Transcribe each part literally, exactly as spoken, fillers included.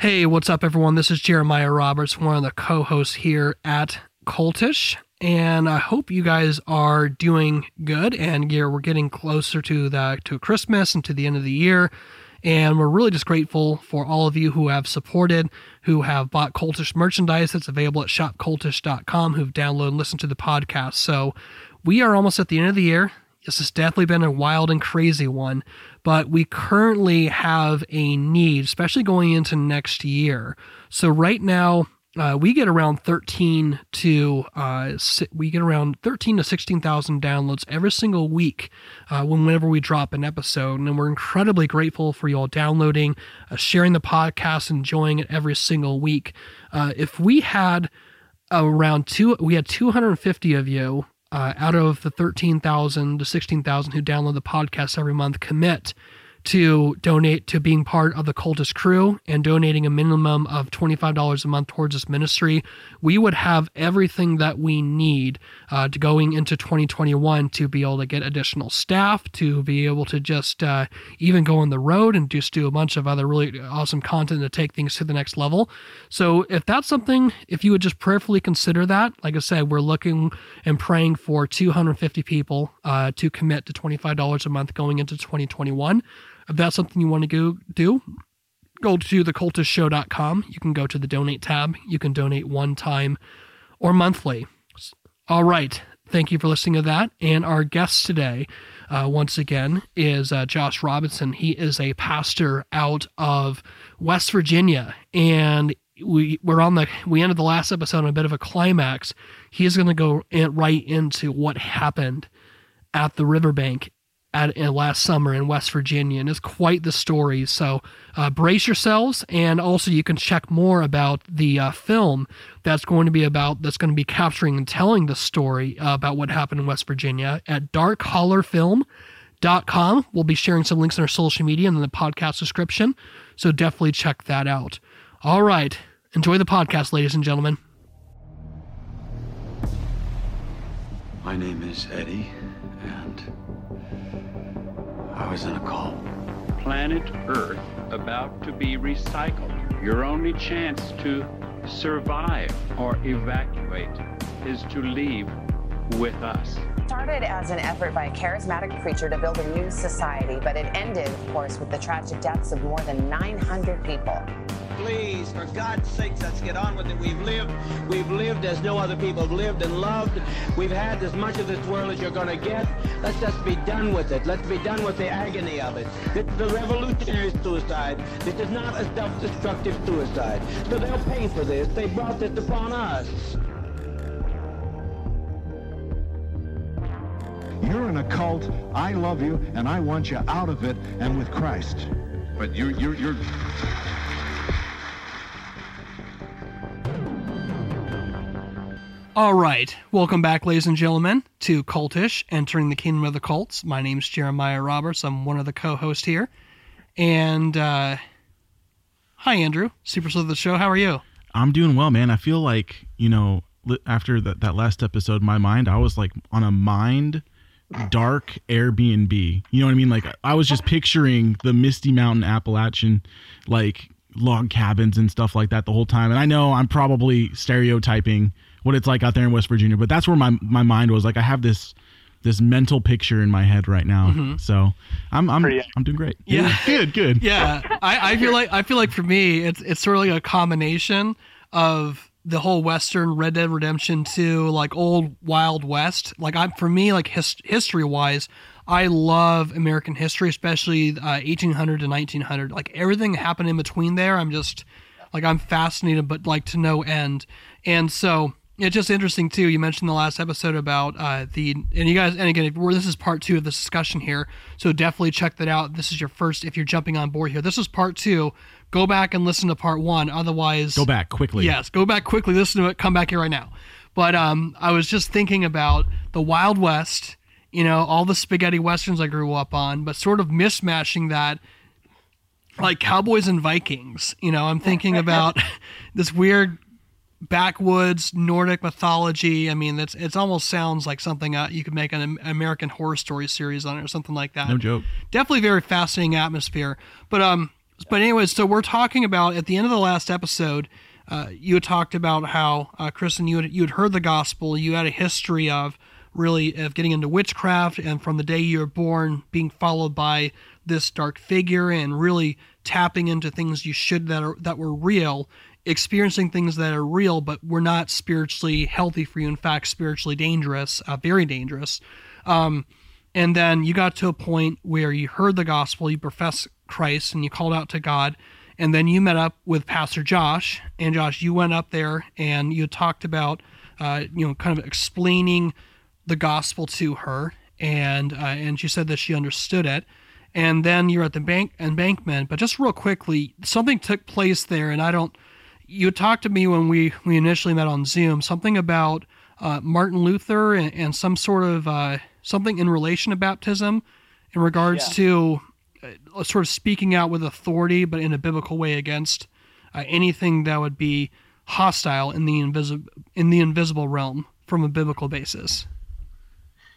Hey, what's up, everyone? This is Jeremiah Roberts, one of the co-hosts here at Cultish, and I hope you guys are doing good. And yeah, we're getting closer to the to Christmas and to the end of the year, and we're really just grateful for all of you who have supported, who have bought Cultish merchandise that's available at shop cultish dot com, who've downloaded and listened to the podcast. So we are almost at the end of the year. This has definitely been a wild and crazy one, but we currently have a need, especially going into next year. So right now, uh, we get around thirteen to uh, si- we get around thirteen to sixteen thousand downloads every single week uh, whenever we drop an episode, and we're incredibly grateful for you all downloading, uh, sharing the podcast, enjoying it every single week. Uh, if we had around two, we had two hundred and fifty of you. Uh, out of the thirteen thousand to sixteen thousand who download the podcast every month, commit to donate to being part of the Cultish crew and donating a minimum of twenty-five dollars a month towards this ministry, we would have everything that we need uh, to going into twenty twenty-one to be able to get additional staff, to be able to just uh, even go on the road and just do a bunch of other really awesome content to take things to the next level. So if that's something, if you would just prayerfully consider that, like I said, we're looking and praying for two hundred fifty people uh, to commit to twenty-five dollars a month going into twenty twenty-one. If that's something you want to go do, go to the cultish show dot com. You can go to the donate tab. You can donate one time or monthly. All right. Thank you for listening to that. And our guest today, uh, once again, is uh, Josh Robinson. He is a pastor out of West Virginia. And we we're on the we ended the last episode on a bit of a climax. He is going to go right into what happened at the riverbank At, uh, last summer in West Virginia, and it's quite the story. So uh, brace yourselves, and also you can check more about the uh, film that's going to be about that's going to be capturing and telling the story uh, about what happened in West Virginia at dark holler film dot com. We'll be sharing some links in our social media and in the podcast description, so definitely check that out. All right, enjoy the podcast, ladies and gentlemen. My name is Eddie, and I was in a call. Planet Earth about to be recycled. Your only chance to survive or evacuate is to leave with us. Started as an effort by a charismatic preacher to build a new society, but it ended, of course, with the tragic deaths of more than nine hundred people. Please, for God's sakes, let's get on with it. We've lived, we've lived as no other people have lived and loved. We've had as much of this world as you're going to get. Let's just be done with it. Let's be done with the agony of it. This is a revolutionary suicide. This is not a self-destructive suicide. So they'll pay for this. They brought this upon us. You're in a cult. I love you, and I want you out of it and with Christ. But you, you, you're... All right. Welcome back, ladies and gentlemen, to Cultish, Entering the Kingdom of the Cults. My name's Jeremiah Roberts. I'm one of the co-hosts here. And uh, hi, Andrew, super slow of the show. How are you? I'm doing well, man. I feel like, you know, after that, that last episode, my mind, I was like on a mind dark Airbnb. You know what I mean? Like I was just picturing the Misty Mountain Appalachian, like log cabins and stuff like that the whole time. And I know I'm probably stereotyping what it's like out there in West Virginia, but that's where my, my mind was. Like I have this, this mental picture in my head right now. Mm-hmm. So I'm, I'm, I'm doing great. Yeah. Good, good. Yeah. I, I feel like, I feel like for me, it's, it's sort of like a combination of the whole Western Red Dead Redemption two, like old Wild West. Like I'm, for me, like his, history wise, I love American history, especially uh, eighteen hundred to nineteen hundred, like everything happened in between there. I'm just like, I'm fascinated, but like to no end. And so, it's just interesting too. You mentioned the last episode about uh, the, and you guys, and again, we're, this is part two of this discussion here. So definitely check that out. This is your first, if you're jumping on board here, this is part two. Go back and listen to part one. Otherwise, go back quickly. Yes, go back quickly. Listen to it. Come back here right now. But um, I was just thinking about the Wild West. You know, all the spaghetti westerns I grew up on, but sort of mismatching that, like cowboys and Vikings. You know, I'm thinking about this weird backwoods Nordic mythology. I mean, that's it's almost sounds like something uh, you could make an American Horror Story series on it or something like that. No joke. Definitely very fascinating atmosphere. But um, But anyways, so we're talking about, at the end of the last episode, uh, you had talked about how, uh, Kristen, you had, you had heard the gospel. You had a history of really of getting into witchcraft, and from the day you were born, being followed by this dark figure, and really tapping into things you should that are, that were real, experiencing things that are real but were not spiritually healthy for you. In fact, spiritually dangerous, uh, very dangerous. Um, and then you got to a point where you heard the gospel, you professed Christ, and you called out to God. And then you met up with Pastor Josh, and Josh, you went up there and you talked about, uh, you know, kind of explaining the gospel to her, and uh, and she said that she understood it. And then you're at the bank embankment. But just real quickly, something took place there, and I don't. You talked to me when we, we initially met on Zoom. Something about uh, Martin Luther and, and some sort of uh, something in relation to baptism, in regards yeah. to uh, sort of speaking out with authority, but in a biblical way, against uh, anything that would be hostile in the invisible in the invisible realm from a biblical basis.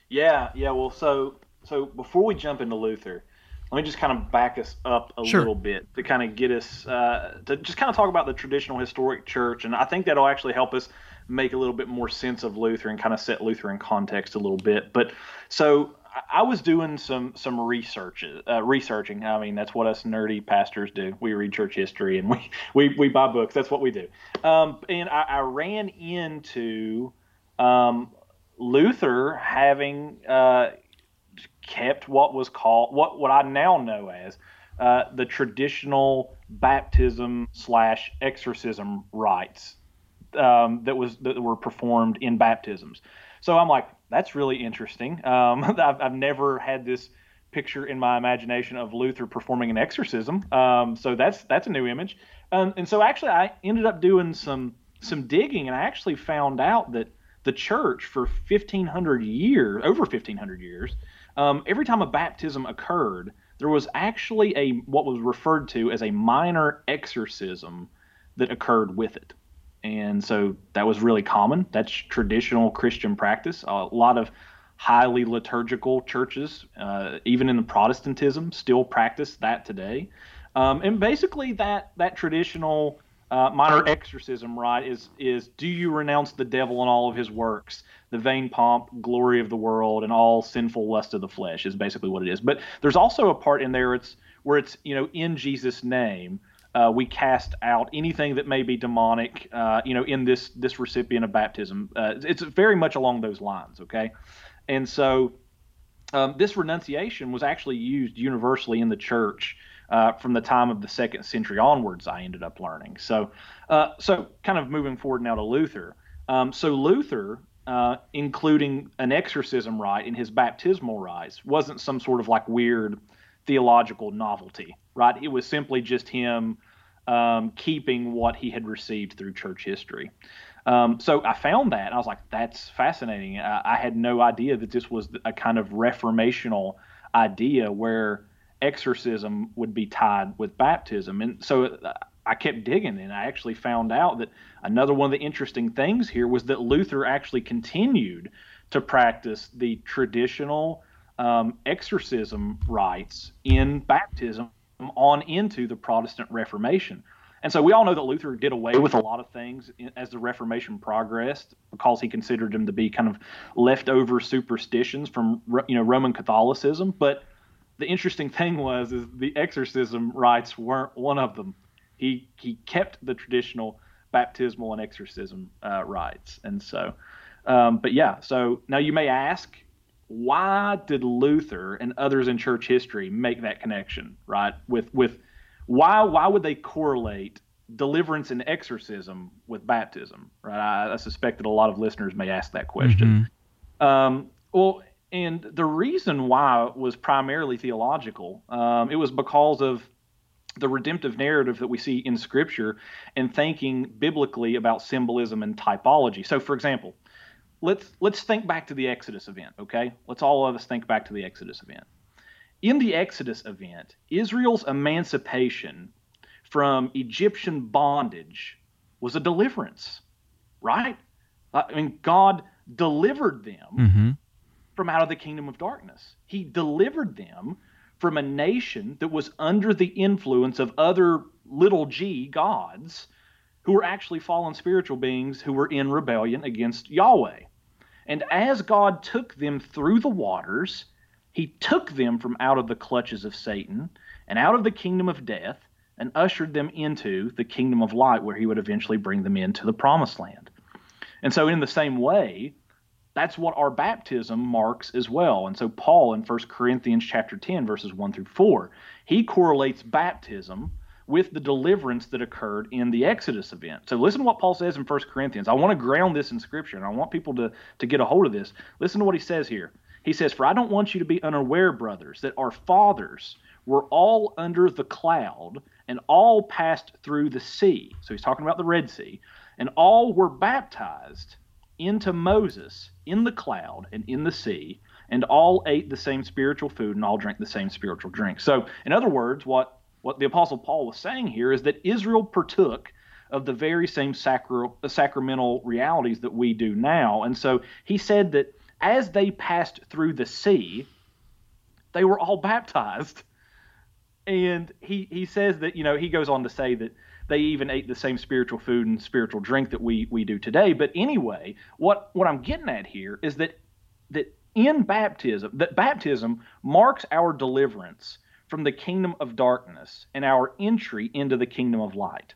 Yeah, yeah. Well, so so before we jump into Luther, let me just kind of back us up a sure. little bit to kind of get us uh, to just kind of talk about the traditional historic church, and I think that'll actually help us make a little bit more sense of Luther and kind of set Luther in context a little bit. But so I was doing some some research, uh, researching. I mean, that's what us nerdy pastors do. We read church history and we we, we buy books. That's what we do. Um, and I, I ran into um, Luther having. Uh, kept what was called, what, what I now know as uh, the traditional baptism slash exorcism rites um, that was that were performed in baptisms. So I'm like, that's really interesting. Um, I've, I've never had this picture in my imagination of Luther performing an exorcism. Um, so that's that's a new image. Um, and so actually I ended up doing some some digging, and I actually found out that the church for fifteen hundred years, over fifteen hundred years, Um, every time a baptism occurred, there was actually a what was referred to as a minor exorcism that occurred with it. And so that was really common. That's traditional Christian practice. A lot of highly liturgical churches, uh, even in the Protestantism, still practice that today. Um, and basically that that traditional Uh, minor exorcism rite is, is do you renounce the devil and all of his works, the vain pomp, glory of the world, and all sinful lust of the flesh is basically what it is. But there's also a part in there it's where it's, you know, in Jesus' name, uh, we cast out anything that may be demonic, uh, you know, in this, this recipient of baptism. Uh, it's very much along those lines, okay? And so um, this renunciation was actually used universally in the church Uh, from the time of the second century onwards, I ended up learning. So, uh, so kind of moving forward now to Luther. Um, so Luther, uh, including an exorcism rite in his baptismal rites, wasn't some sort of like weird theological novelty, right? It was simply just him um, keeping what he had received through church history. Um, so I found that, and I was like, that's fascinating. I, I had no idea that this was a kind of reformational idea where exorcism would be tied with baptism. And so I kept digging, and I actually found out that another one of the interesting things here was that Luther actually continued to practice the traditional um, exorcism rites in baptism on into the Protestant Reformation. And so we all know that Luther did away with a lot of things as the Reformation progressed because he considered them to be kind of leftover superstitions from, you know, Roman Catholicism. But the interesting thing was is the exorcism rites weren't one of them. He he kept the traditional baptismal and exorcism uh, rites, and so, um, but yeah. So now you may ask, why did Luther and others in church history make that connection, right? With with why why would they correlate deliverance and exorcism with baptism, right? I, I suspect that a lot of listeners may ask that question. Mm-hmm. Um, well. And the reason why it was primarily theological, um, it was because of the redemptive narrative that we see in Scripture and thinking biblically about symbolism and typology. So, for example, let's let's think back to the Exodus event, okay? Let's all of us think back to the Exodus event. In the Exodus event, Israel's emancipation from Egyptian bondage was a deliverance, right? I mean, God delivered them. Mm-hmm. From out of the kingdom of darkness. He delivered them from a nation that was under the influence of other little g gods who were actually fallen spiritual beings who were in rebellion against Yahweh. And as God took them through the waters, he took them from out of the clutches of Satan and out of the kingdom of death and ushered them into the kingdom of light, where he would eventually bring them into the promised land. And so in the same way, that's what our baptism marks as well. And so Paul in First Corinthians chapter ten, verses one through four, he correlates baptism with the deliverance that occurred in the Exodus event. So listen to what Paul says in First Corinthians. I want to ground this in Scripture, and I want people to, to get a hold of this. Listen to what he says here. He says, "For I don't want you to be unaware, brothers, that our fathers were all under the cloud and all passed through the sea." So he's talking about the Red Sea. "And all were baptized into Moses in the cloud and in the sea, and all ate the same spiritual food and all drank the same spiritual drink." So in other words, what What the Apostle Paul was saying here is that Israel partook of the very same sacra- sacramental realities that we do now. And so he said that as they passed through the sea, they were all baptized. And he, he says that, you know, he goes on to say that they even ate the same spiritual food and spiritual drink that we, we do today. But anyway, what, what I'm getting at here is that that in baptism, that baptism marks our deliverance from the kingdom of darkness and our entry into the kingdom of light.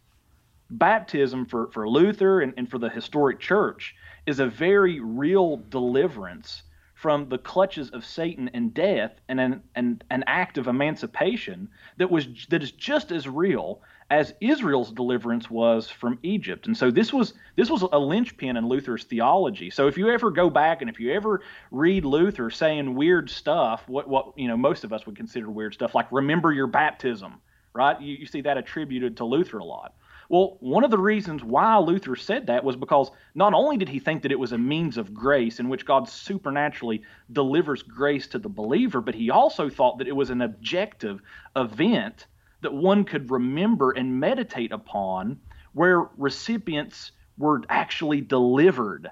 Baptism for, for Luther and, and for the historic church is a very real deliverance from the clutches of Satan and death, and an, an, an act of emancipation that was that is just as real as Israel's deliverance was from Egypt. And so this was this was a linchpin in Luther's theology. So if you ever go back and if you ever read Luther saying weird stuff, what what you know most of us would consider weird stuff, like remember your baptism, right? You, you see that attributed to Luther a lot. Well, one of the reasons why Luther said that was because not only did he think that it was a means of grace in which God supernaturally delivers grace to the believer, but he also thought that it was an objective event that one could remember and meditate upon, where recipients were actually delivered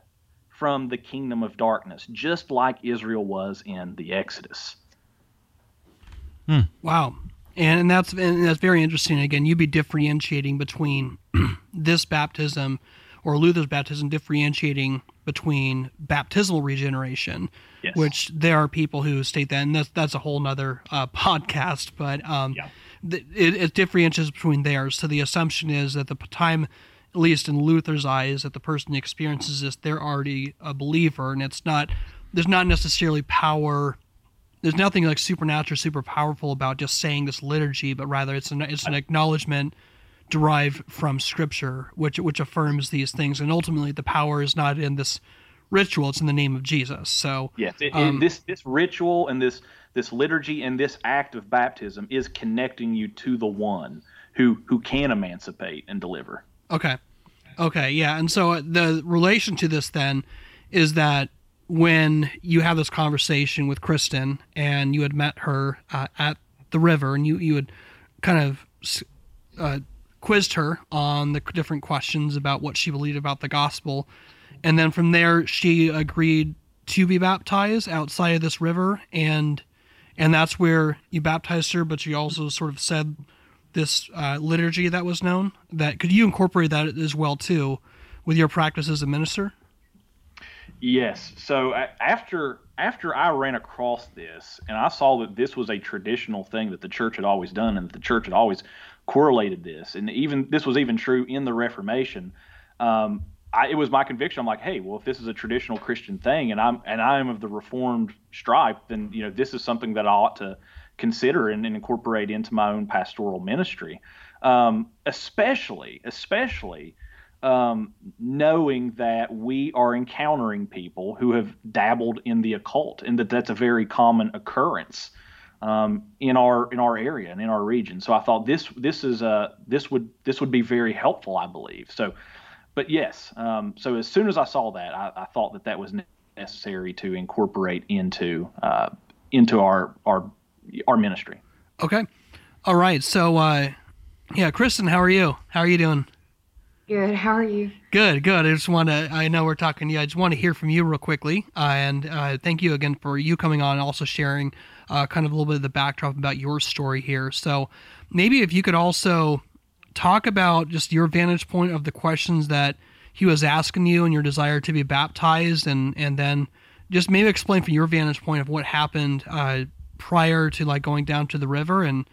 from the kingdom of darkness, just like Israel was in the Exodus. Hmm. Wow. And that's and that's very interesting. Again, you'd be differentiating between this baptism or Luther's baptism, differentiating between baptismal regeneration, yes, which there are people who state that, and that's, that's a whole other uh, podcast, but um, yeah. th- it, it differentiates between theirs. So the assumption is that the time, at least in Luther's eyes, that the person experiences this, they're already a believer, and it's not, there's not necessarily power... There's nothing like supernatural, super powerful about just saying this liturgy, but rather it's an it's an acknowledgement derived from Scripture, which which affirms these things. And ultimately, the power is not in this ritual; it's in the name of Jesus. So, yes, it, um, this this ritual and this this liturgy and this act of baptism is connecting you to the one who who can emancipate and deliver. Okay, okay, yeah. And so the relation to this then is that, when you have this conversation with Kristen and you had met her uh, at the river, and you, you had kind of uh, quizzed her on the different questions about what she believed about the gospel. And then from there, she agreed to be baptized outside of this river. And, and that's where you baptized her, but you also sort of said this uh, liturgy that was known. That could you incorporate that as well too with your practice as a minister? Yes. So after after I ran across this and I saw that this was a traditional thing that the church had always done and that the church had always correlated this, and even this was even true in the Reformation, um, I, it was my conviction. I'm like, hey, well, if this is a traditional Christian thing and I'm and I am of the Reformed stripe, then you know this is something that I ought to consider and, and incorporate into my own pastoral ministry, um, especially especially. Um, knowing that we are encountering people who have dabbled in the occult, and that that's a very common occurrence um, in our in our area and in our region. So I thought this this is a this would this would be very helpful, I believe. So, but yes, um, so as soon as I saw that, I, I thought that that was necessary to incorporate into uh, into our our our ministry. Okay, all right. So uh, yeah, Kristen, how are you? How are you doing? Good. How are you? Good, good. I just want to, I know we're talking to you. I just want to hear from you real quickly. Uh, and uh, thank you again for you coming on and also sharing uh, kind of a little bit of the backdrop about your story here. So maybe if you could also talk about just your vantage point of the questions that he was asking you and your desire to be baptized. And, and then just maybe explain from your vantage point of what happened uh, prior to like going down to the river and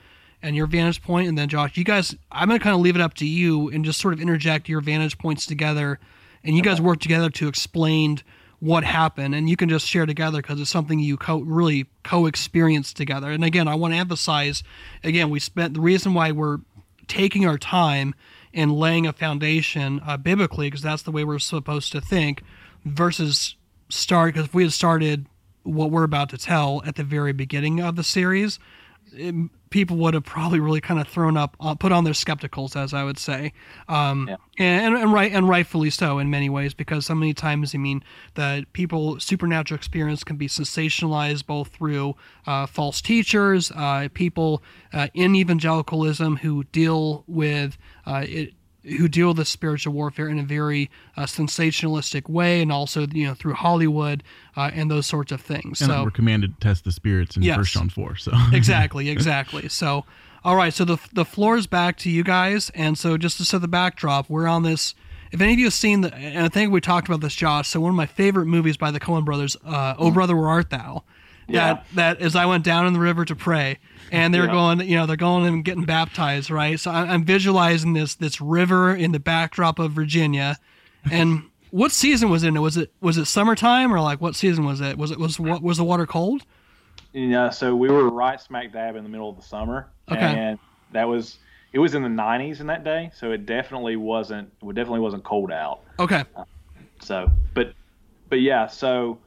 and your vantage point, and then Josh, you guys, I'm going to kind of leave it up to you and just sort of interject your vantage points together, and you guys work together to explain what happened, and you can just share together because it's something you co- really co-experience together. And again, I want to emphasize, again, we spent the reason why we're taking our time and laying a foundation uh, biblically, because that's the way we're supposed to think, versus start, because if we had started what we're about to tell at the very beginning of the series, it, people would have probably really kind of thrown up, uh, put on their skepticals, as I would say. Um, yeah. and, and, and right, and rightfully so in many ways, because so many times, I mean, that people supernatural experience can be sensationalized both through, uh, false teachers, uh, people, uh, in evangelicalism who deal with, uh, it, who deal with the spiritual warfare in a very uh, sensationalistic way, and also, you know, through Hollywood uh, and those sorts of things. And so we're commanded to test the spirits in yes. First John four. So exactly, exactly. So, all right. So the the floor is back to you guys. And so just to set the backdrop, we're on this. If any of you have seen, the, and I think we talked about this, Josh. So one of my favorite movies by the Coen Brothers, uh, "Oh Brother, Where Art Thou?" Yeah. That that is, I went down in the river to pray. And they're yeah. going, you know, they're going and getting baptized, right? So I'm visualizing this this river in the backdrop of Virginia. And what season was it in? Was it was it summertime or like what season was it? Was it was what was the water cold? Yeah, so we were right smack dab in the middle of the summer, okay. and that was it was in the nineties in that day, so it definitely wasn't it definitely wasn't cold out. Okay. Uh, so, but but yeah, so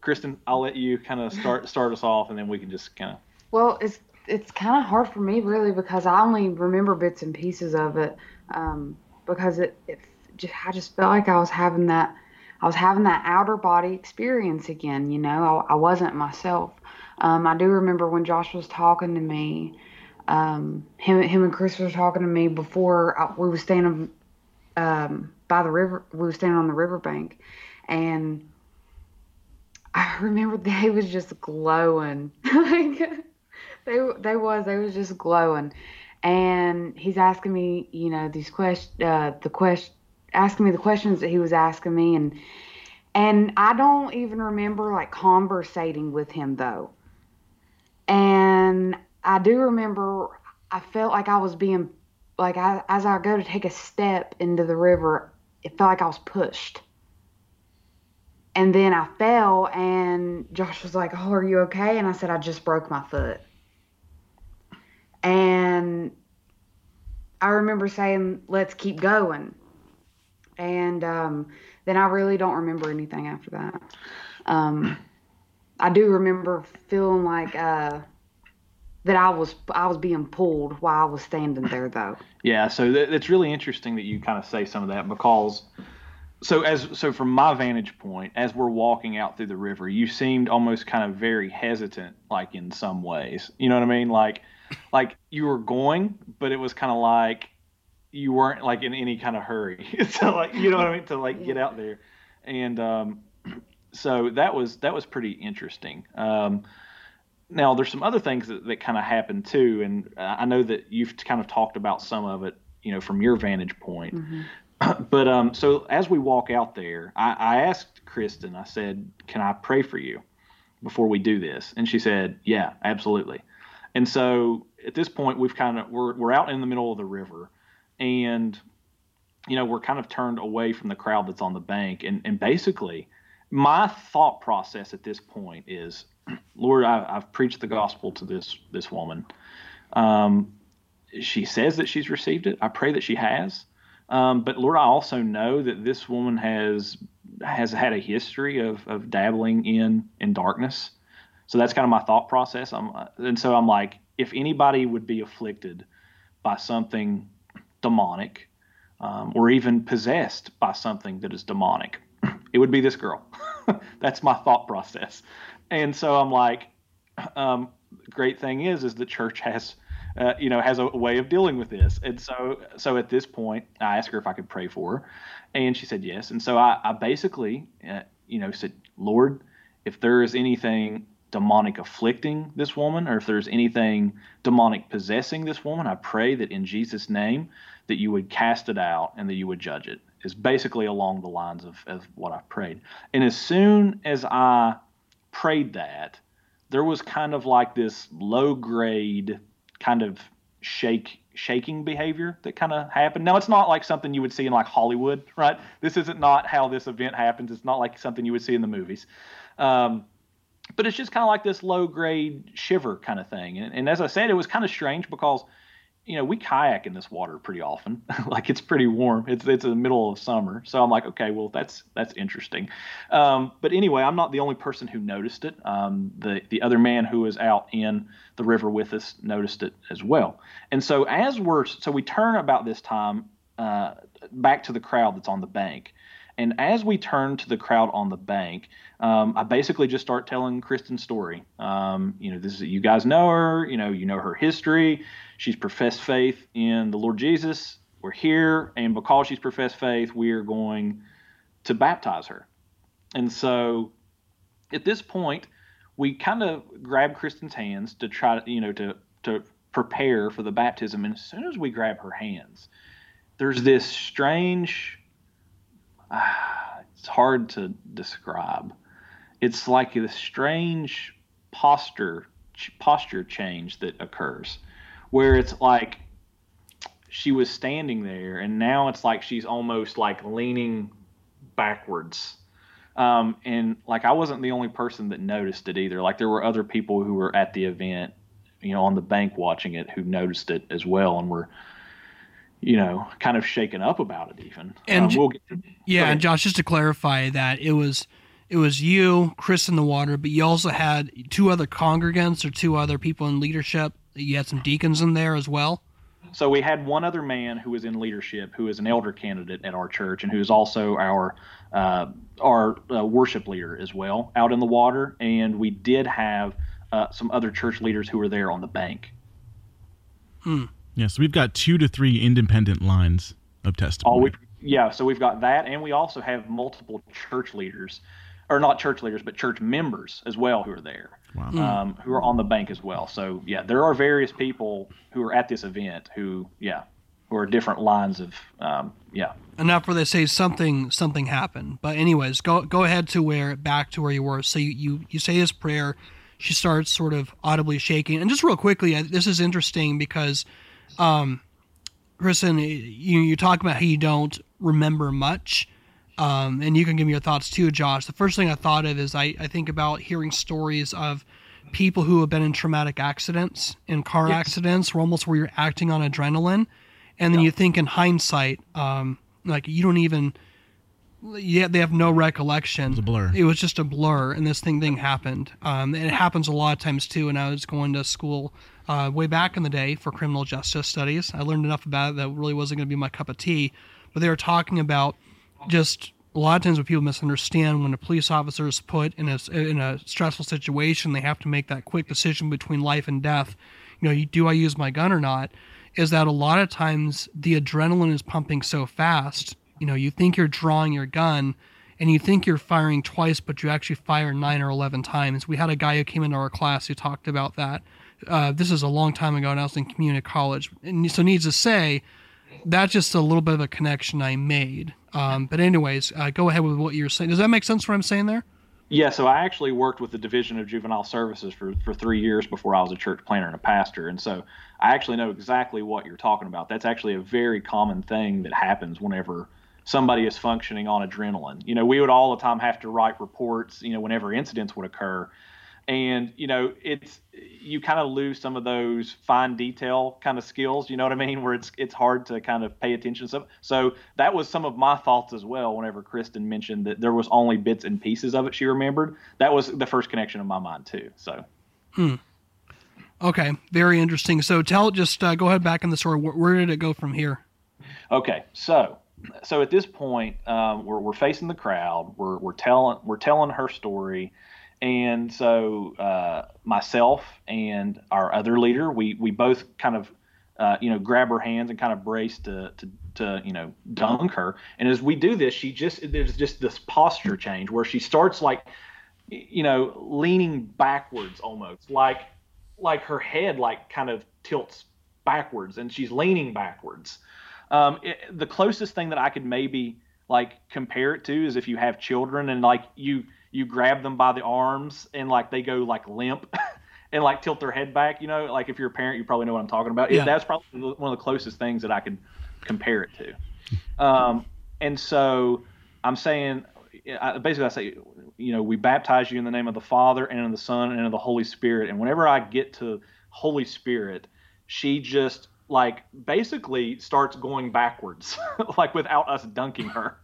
Kristen, I'll let you kind of start start us off, and then we can just kind of. Well, it's it's kind of hard for me really because I only remember bits and pieces of it um, because it, it just, I just felt like I was having that I was having that outer body experience again. You know, I, I wasn't myself. Um, I do remember when Josh was talking to me, um, him him and Chris were talking to me before I, we were standing um, by the river. We were standing on the riverbank, and I remember they was just glowing. like. They they was they was just glowing, and he's asking me, you know, these quest uh, the quest asking me the questions that he was asking me, and and I don't even remember like conversating with him though, and I do remember I felt like I was being like I, as I go to take a step into the river, it felt like I was pushed. And then I fell, and Josh was like, "Oh, are you okay?" And I said, "I just broke my foot." And I remember saying, "Let's keep going." And um, then I really don't remember anything after that. Um, I do remember feeling like uh, that I was I was being pulled while I was standing there, though. Yeah, so th- it's really interesting that you kind of say some of that because. So as so from my vantage point, as we're walking out through the river, you seemed almost kind of very hesitant, like in some ways. You know what I mean? Like, like you were going, but it was kind of like you weren't like in any kind of hurry. So like, you know what I mean? To like get out there, and um, so that was that was pretty interesting. Um, now there's some other things that, that kind of happened too, and I know that you've kind of talked about some of it, you know, from your vantage point. Mm-hmm. But um, so as we walk out there, I, I asked Kristen, I said, "Can I pray for you before we do this?" And she said, "Yeah, absolutely." And so at this point, we've kind of we're we're out in the middle of the river, and you know we're kind of turned away from the crowd that's on the bank. And and basically, my thought process at this point is, Lord, I, I've preached the gospel to this this woman. Um, she says that she's received it. I pray that she has. Um, but Lord, I also know that this woman has has had a history of, of dabbling in, in darkness. So that's kind of my thought process. I'm, and so I'm like, if anybody would be afflicted by something demonic um, or even possessed by something that is demonic, it would be this girl. That's my thought process. And so I'm like, um, great thing is, is the church has uh, you know, has a way of dealing with this. And so, so at this point, I asked her if I could pray for her, and she said yes. And so I, I basically, uh, you know, said, Lord, if there is anything demonic afflicting this woman, or if there's anything demonic possessing this woman, I pray that in Jesus' name that you would cast it out and that you would judge it. It's basically along the lines of, of what I prayed. And as soon as I prayed that, there was kind of like this low-grade kind of shake shaking behavior that kind of happened. Now, it's not like something you would see in like Hollywood, right? This isn't not how this event happens. It's not like something you would see in the movies. Um, but it's just kind of like this low-grade shiver kind of thing. And, and as I said, it was kind of strange because, you know, we kayak in this water pretty often. Like, it's pretty warm. It's it's the middle of summer. So I'm like, okay, well, that's that's interesting. Um, but anyway, I'm not the only person who noticed it. Um, the, the other man who was out in the river with us noticed it as well. And so as we're – so we turn about this time uh, back to the crowd that's on the bank. And as we turn to the crowd on the bank, um, I basically just start telling Kristen's story. Um, you know, this is, you guys know her. You know, you know her history. She's professed faith in the Lord Jesus. We're here, and because she's professed faith, we are going to baptize her. And so, at this point, we kind of grab Kristen's hands to try to, you know, to to prepare for the baptism. And as soon as we grab her hands, there's this strange. Ah, it's hard to describe. It's like this strange posture posture change that occurs, where it's like she was standing there, and now it's like she's almost like leaning backwards. Um, and like I wasn't the only person that noticed it either. Like there were other people who were at the event, you know, on the bank watching it, who noticed it as well, and were, you know, kind of shaken up about it even. And um, we'll get to, yeah, and Josh, just to clarify that it was it was you, Chris in the water, but you also had two other congregants or two other people in leadership. You had some deacons in there as well. So we had one other man who was in leadership, who is an elder candidate at our church, and who is also our uh, our uh, worship leader as well, out in the water. And we did have uh, some other church leaders who were there on the bank. Hmm. Yeah, so we've got two to three independent lines of testimony. Oh, we, yeah, so we've got that, and we also have multiple church leaders, or not church leaders, but church members as well who are there, wow. um, who are on the bank as well. So, yeah, there are various people who are at this event who, yeah, who are different lines of, um, yeah. Enough where they say something something happened. But anyways, go go ahead to where, back to where you were. So you, you, you say this prayer. She starts sort of audibly shaking. And just real quickly, I, this is interesting because... Um, Kristen, you, you talk about how you don't remember much, um, and you can give me your thoughts too, Josh. The first thing I thought of is I, I think about hearing stories of people who have been in traumatic accidents, in car yes. accidents, or almost where you're acting on adrenaline. And then yeah. you think in hindsight, um, like you don't even, yeah, they have no recollection. It was a blur. It was just a blur, and this thing, thing happened. Um, and it happens a lot of times too, and I was going to school Uh, way back in the day for criminal justice studies. I learned enough about it that really wasn't going to be my cup of tea, but they were talking about just a lot of times when people misunderstand when a police officer is put in a, in a stressful situation, they have to make that quick decision between life and death. You know, you, do I use my gun or not? Is that a lot of times the adrenaline is pumping so fast, you know, you think you're drawing your gun and you think you're firing twice, but you actually fire nine or eleven times. We had a guy who came into our class who talked about that. Uh, this is a long time ago, and I was in community college. And so needs to say, that's just a little bit of a connection I made. Um, but anyways, uh, go ahead with what you're saying. Does that make sense what I'm saying there? Yeah, so I actually worked with the Division of Juvenile Services for, for three years before I was a church planner and a pastor. And so I actually know exactly what you're talking about. That's actually a very common thing that happens whenever somebody is functioning on adrenaline. You know, we would all the time have to write reports, you know, whenever incidents would occur. And, you know, it's you kind of lose some of those fine detail kind of skills, you know what I mean, where it's it's hard to kind of pay attention to something. So that was some of my thoughts as well whenever Kristen mentioned that there was only bits and pieces of it she remembered. That was the first connection in my mind, too. So, hmm. Okay, very interesting. So tell just uh, go ahead back in the story. Where, where did it go from here? Okay, so. So at this point, um, we're, we're facing the crowd. We're, we're telling we're telling her story. And so uh, myself and our other leader, we we both kind of, uh, you know, grab her hands and kind of brace to, to, to, you know, dunk her. And as we do this, she just, there's just this posture change where she starts like, you know, leaning backwards almost, like, like her head, like kind of tilts backwards and she's leaning backwards. Um, it, the closest thing that I could maybe like compare it to is if you have children and like you, you grab them by the arms and like they go like limp and like tilt their head back, you know, like if you're a parent, you probably know what I'm talking about. Yeah. That's probably one of the closest things that I could compare it to. Um, and so I'm saying, I, basically I say, you know, we baptize you in the name of the Father and of the Son and of the Holy Spirit. And whenever I get to Holy Spirit, she just like basically starts going backwards, like without us dunking her.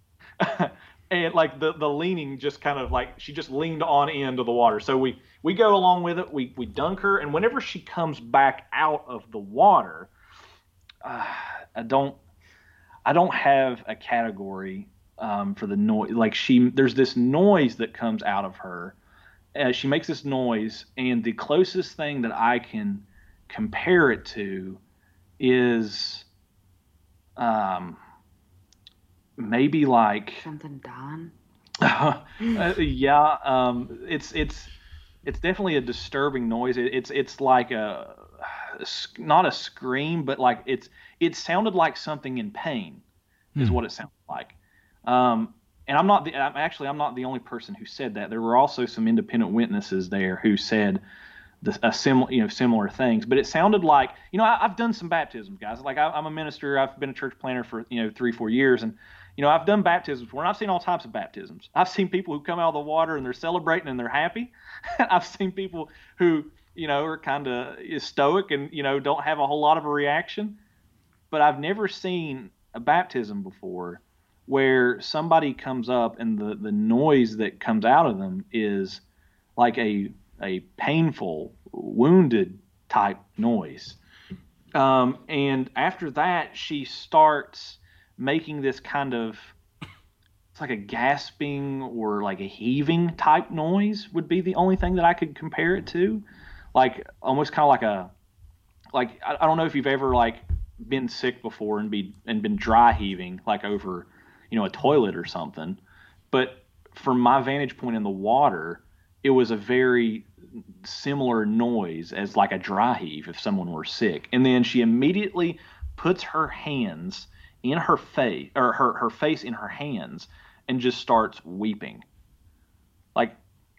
And like the, the leaning just kind of like, she just leaned on into the water. So we, we go along with it. We, we dunk her. And whenever she comes back out of the water, uh, I don't, I don't have a category um, for the noise. Like she, there's this noise that comes out of her. Uh, she makes this noise. And the closest thing that I can compare it to is, um, maybe like something done. Uh, uh, yeah, um, it's it's it's definitely a disturbing noise. It, it's it's like a not a scream, but like it's it sounded like something in pain, is mm. what it sounded like. Um, and I'm not the I'm actually I'm not the only person who said that. There were also some independent witnesses there who said the, a similar you know similar things. But it sounded like you know I, I've done some baptisms, guys. Like I, I'm a minister. I've been a church planner for you know three four years and. You know, I've done baptisms before, and I've seen all types of baptisms. I've seen people who come out of the water, and they're celebrating, and they're happy. I've seen people who, you know, are kind of stoic and, you know, don't have a whole lot of a reaction. But I've never seen a baptism before where somebody comes up, and the, the noise that comes out of them is like a a painful, wounded type noise. Um, and after that, she starts making this kind of, it's like a gasping or like a heaving type noise would be the only thing that I could compare it to. Like almost kind of like a, like, I don't know if you've ever like been sick before and be, and been dry heaving like over, you know, a toilet or something. But from my vantage point in the water, it was a very similar noise as like a dry heave if someone were sick. And then she immediately puts her hands in her face or her, her face in her hands and just starts weeping. Like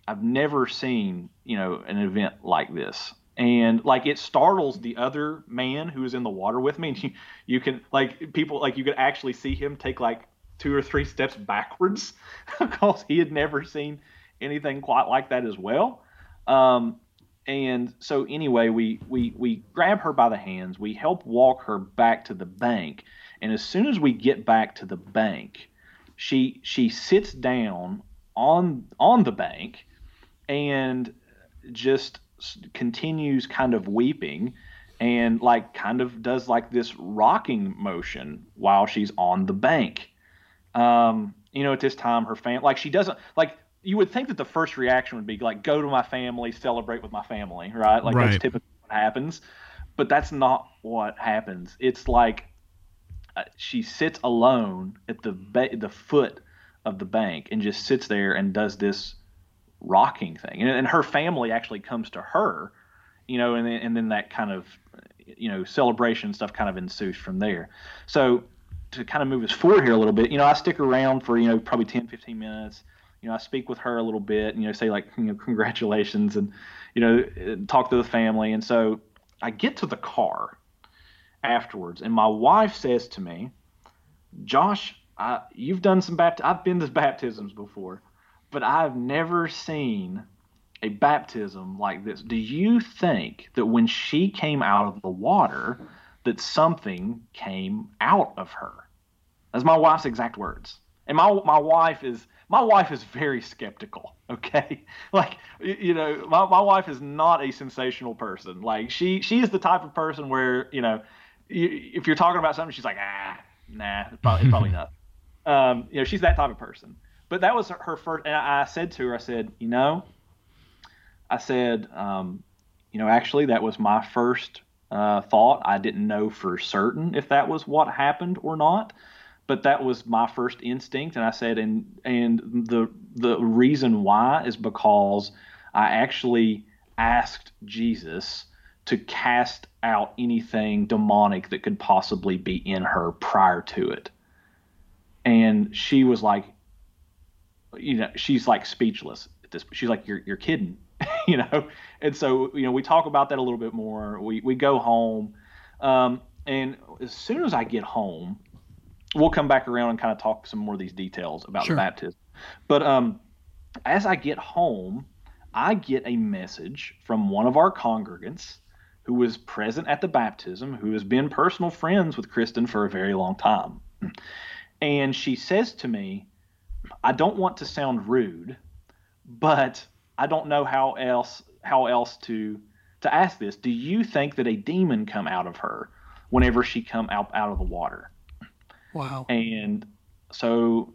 I've never seen, you know, an event like this. And like, it startles the other man who is in the water with me. And you, you can like people, like you could actually see him take like two or three steps backwards because he had never seen anything quite like that as well. Um, and so anyway, we, we, we grab her by the hands, we help walk her back to the bank. And as soon as we get back to the bank, she she sits down on on the bank and just continues kind of weeping and like kind of does like this rocking motion while she's on the bank. Um, you know, at this time, her family, like she doesn't like you would think that the first reaction would be like, go to my family, celebrate with my family. Right. Like right. That's typically what happens. But that's not what happens. It's like. Uh, she sits alone at the ba- the foot of the bank and just sits there and does this rocking thing. And, and her family actually comes to her, you know, and, and then that kind of, you know, celebration stuff kind of ensues from there. So to kind of move us forward here a little bit, you know, I stick around for, you know, probably ten, fifteen minutes. You know, I speak with her a little bit and, you know, say like, you know, congratulations and, you know, talk to the family. And so I get to the car afterwards, and my wife says to me, Josh, I, you've done some baptism. I've been to baptisms before, but I've never seen a baptism like this. Do you think that when she came out of the water, that something came out of her? That's my wife's exact words. And my my wife is my wife is very skeptical. Okay, like you know, my my wife is not a sensational person. Like she she is the type of person where you know. If you're talking about something, she's like, ah, nah, it's probably, it's probably not. Um, you know, she's that type of person. But that was her first. And I said to her, I said, you know, I said, um, you know, actually, that was my first uh, thought. I didn't know for certain if that was what happened or not, but that was my first instinct. And I said, and and the the reason why is because I actually asked Jesus to cast out anything demonic that could possibly be in her prior to it. And she was like, you know, she's like speechless at this. She's like, you're, you're kidding, you know? And so, you know, we talk about that a little bit more. We, we go home. Um, and as soon as I get home, we'll come back around and kind of talk some more of these details about sure. the baptism. But, um, as I get home, I get a message from one of our congregants who was present at the baptism, who has been personal friends with Kristen for a very long time. And she says to me, I don't want to sound rude, but I don't know how else how else to to ask this. Do you think that a demon come out of her whenever she come out, out of the water? Wow. And so,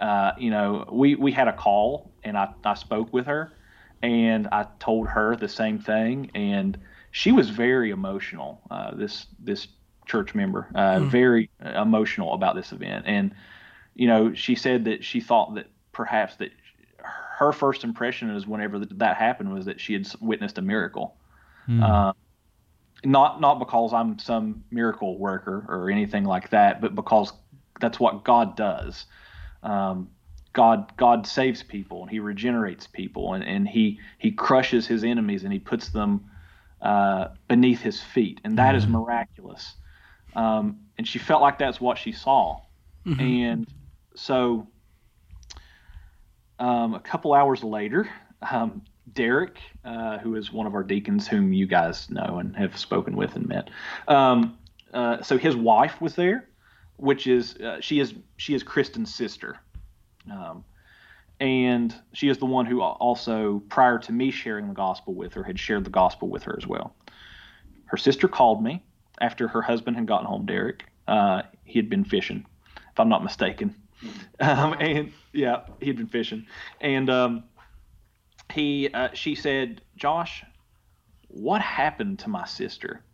uh, you know, we, we had a call, and I, I spoke with her, and I told her the same thing, and she was very emotional, uh, this this church member, uh, mm. very emotional about this event. And, you know, she said that she thought that perhaps that her first impression is whenever that happened was that she had witnessed a miracle. Mm. Uh, not not because I'm some miracle worker or anything like that, but because that's what God does. Um, God God saves people, and he regenerates people, and, and he he crushes his enemies, and he puts them uh, beneath his feet. And that mm-hmm. is miraculous. Um, and she felt like that's what she saw. Mm-hmm. And so um, a couple hours later, um, Derek, uh, who is one of our deacons whom you guys know and have spoken with and met. Um, uh, so his wife was there, which is uh, she is she is Kristen's sister. Um, and she is the one who also, prior to me sharing the gospel with her, had shared the gospel with her as well. Her sister called me after her husband had gotten home, Derek. Uh, he had been fishing, if I'm not mistaken. Um, and yeah, he had been fishing. And, um, he, uh, she said, Josh, what happened to my sister?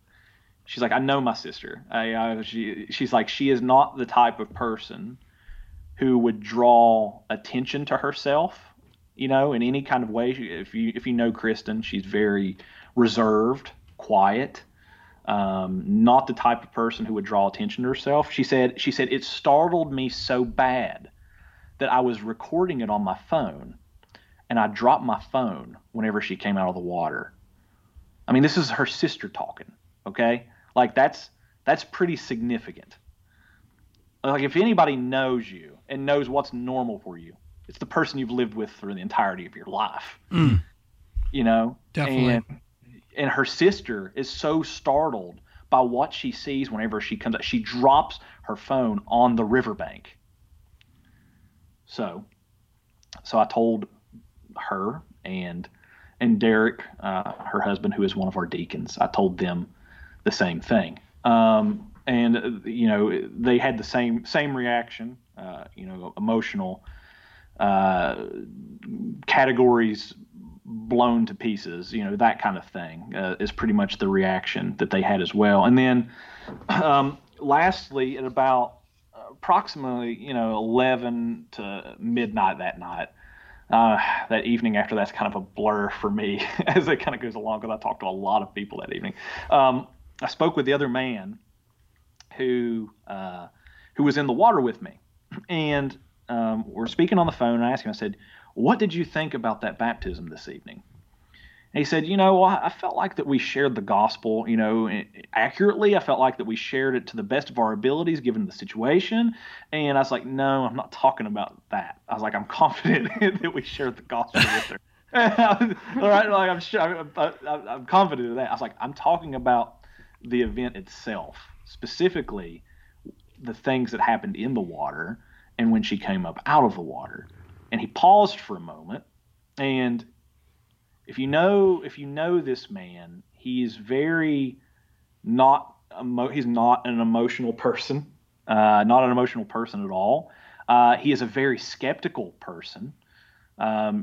She's like, I know my sister. I, uh, she, she's like, she is not the type of person who would draw attention to herself, you know, in any kind of way. If you if you know Kristen, she's very reserved, quiet, um, not the type of person who would draw attention to herself. She said, she said, it startled me so bad that I was recording it on my phone, and I dropped my phone whenever she came out of the water. I mean, this is her sister talking, okay? Like, that's that's pretty significant. Like, if anybody knows you and knows what's normal for you, it's the person you've lived with for the entirety of your life, mm. you know? Definitely. And, and her sister is so startled by what she sees whenever she comes out. She drops her phone on the riverbank. So, so I told her and, and Derek, uh, her husband, who is one of our deacons, I told them the same thing. Um, And, you know, they had the same same reaction, uh, you know, emotional uh, categories blown to pieces, you know, that kind of thing uh, is pretty much the reaction that they had as well. And then um, lastly, at about approximately, you know, eleven to midnight that night, uh, that evening after that's kind of a blur for me as it kind of goes along because I talked to a lot of people that evening. Um, I spoke with the other man who uh, who was in the water with me. And um, we're speaking on the phone, and I asked him, I said, what did you think about that baptism this evening? And he said, you know, I, I felt like that we shared the gospel, you know, accurately. I felt like that we shared it to the best of our abilities given the situation. And I was like, no, I'm not talking about that. I was like, I'm confident that we shared the gospel with her. All right, like, I'm, sure, I'm, I'm, I'm confident of that. I was like, I'm talking about the event itself. Specifically, the things that happened in the water and when she came up out of the water. And he paused for a moment. And if you know, if you know this man, he is very not emo- he's not an emotional person, uh, not an emotional person at all. Uh, he is a very skeptical person. Um,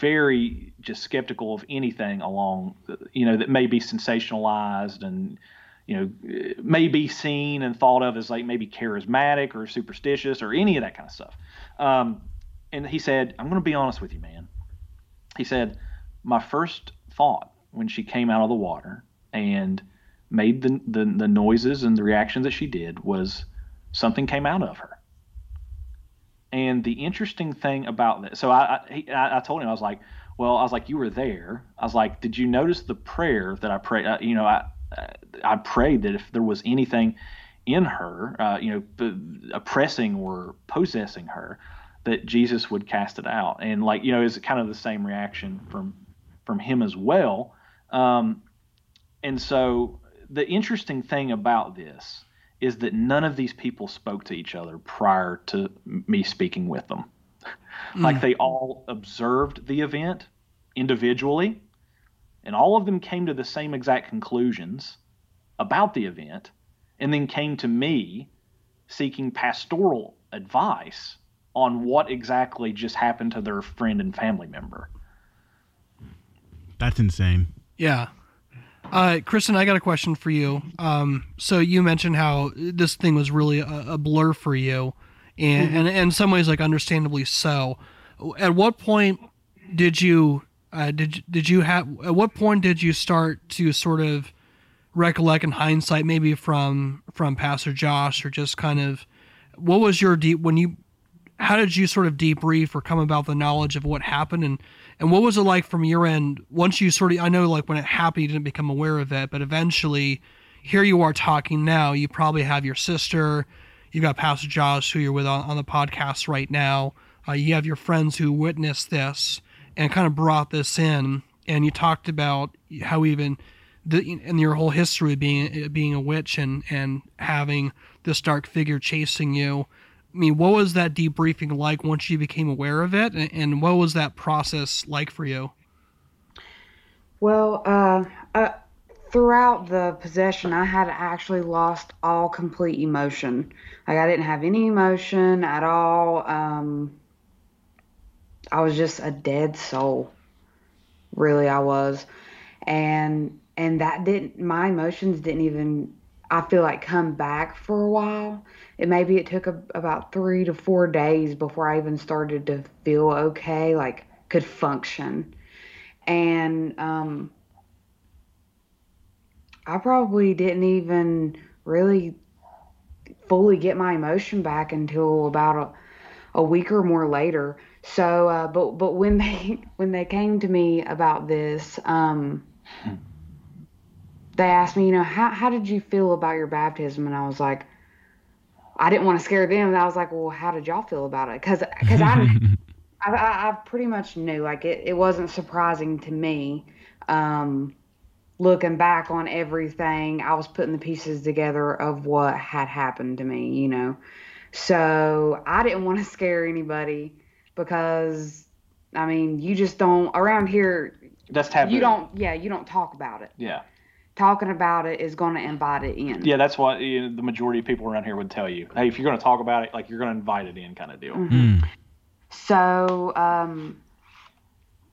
very just skeptical of anything along, you know, that may be sensationalized and, you know, may be seen and thought of as like maybe charismatic or superstitious or any of that kind of stuff. Um, and he said, I'm going to be honest with you, man. He said, my first thought when she came out of the water and made the, the, the noises and the reactions that she did was something came out of her. And the interesting thing about that, so I, I, he, I told him, I was like, well, I was like, you were there. I was like, did you notice the prayer that I prayed? Uh, you know, I, I prayed that if there was anything in her, uh, you know, oppressing or possessing her, that Jesus would cast it out. And like, you know, it's kind of the same reaction from, from him as well. Um, and so the interesting thing about this is that none of these people spoke to each other prior to me speaking with them. Like mm. they all observed the event individually, and all of them came to the same exact conclusions about the event, and then came to me seeking pastoral advice on what exactly just happened to their friend and family member. That's insane. Yeah. Uh, Kristen, I got a question for you. Um, so you mentioned how this thing was really a, a blur for you, and, and, and in some ways, like, understandably so. At what point did you, uh, did, did you have, at what point did you start to sort of recollect in hindsight, maybe from, from Pastor Josh, or just kind of, what was your deep, when you, how did you sort of debrief or come about the knowledge of what happened? And, and what was it like from your end? Once you sort of, I know like when it happened, you didn't become aware of it, but eventually here you are talking now, you probably have your sister, you've got Pastor Josh who you're with on, on the podcast right now. Uh, you have your friends who witnessed this and kind of brought this in. And you talked about how even the, and your whole history being, being a witch and, and having this dark figure chasing you. I mean, what was that debriefing like once you became aware of it, and, and what was that process like for you? Well, uh, uh, throughout the possession, I had actually lost all complete emotion. Like, I didn't have any emotion at all. Um, I was just a dead soul. Really, I was. And, and that didn't, my emotions didn't even, I feel like, come back for a while. It maybe it took a, about three to four days before I even started to feel okay, like could function. And um, I probably didn't even really fully get my emotion back until about a, a week or more later. So, uh, but but when they when they came to me about this, um, they asked me, you know, how, how did you feel about your baptism? And I was like, I didn't want to scare them. And I was like, well, how did y'all feel about it? Because because I, I, I pretty much knew. Like, it, it wasn't surprising to me. Um, looking back on everything, I was putting the pieces together of what had happened to me, you know. So I didn't want to scare anybody because, I mean, you just don't, around here, that's taboo. You don't, yeah, you don't talk about it. Yeah. Talking about it is going to invite it in. Yeah, that's what, you know, the majority of people around here would tell you. Hey, if you're going to talk about it, like, you're going to invite it in, kind of deal. Mm-hmm. Mm. So, um,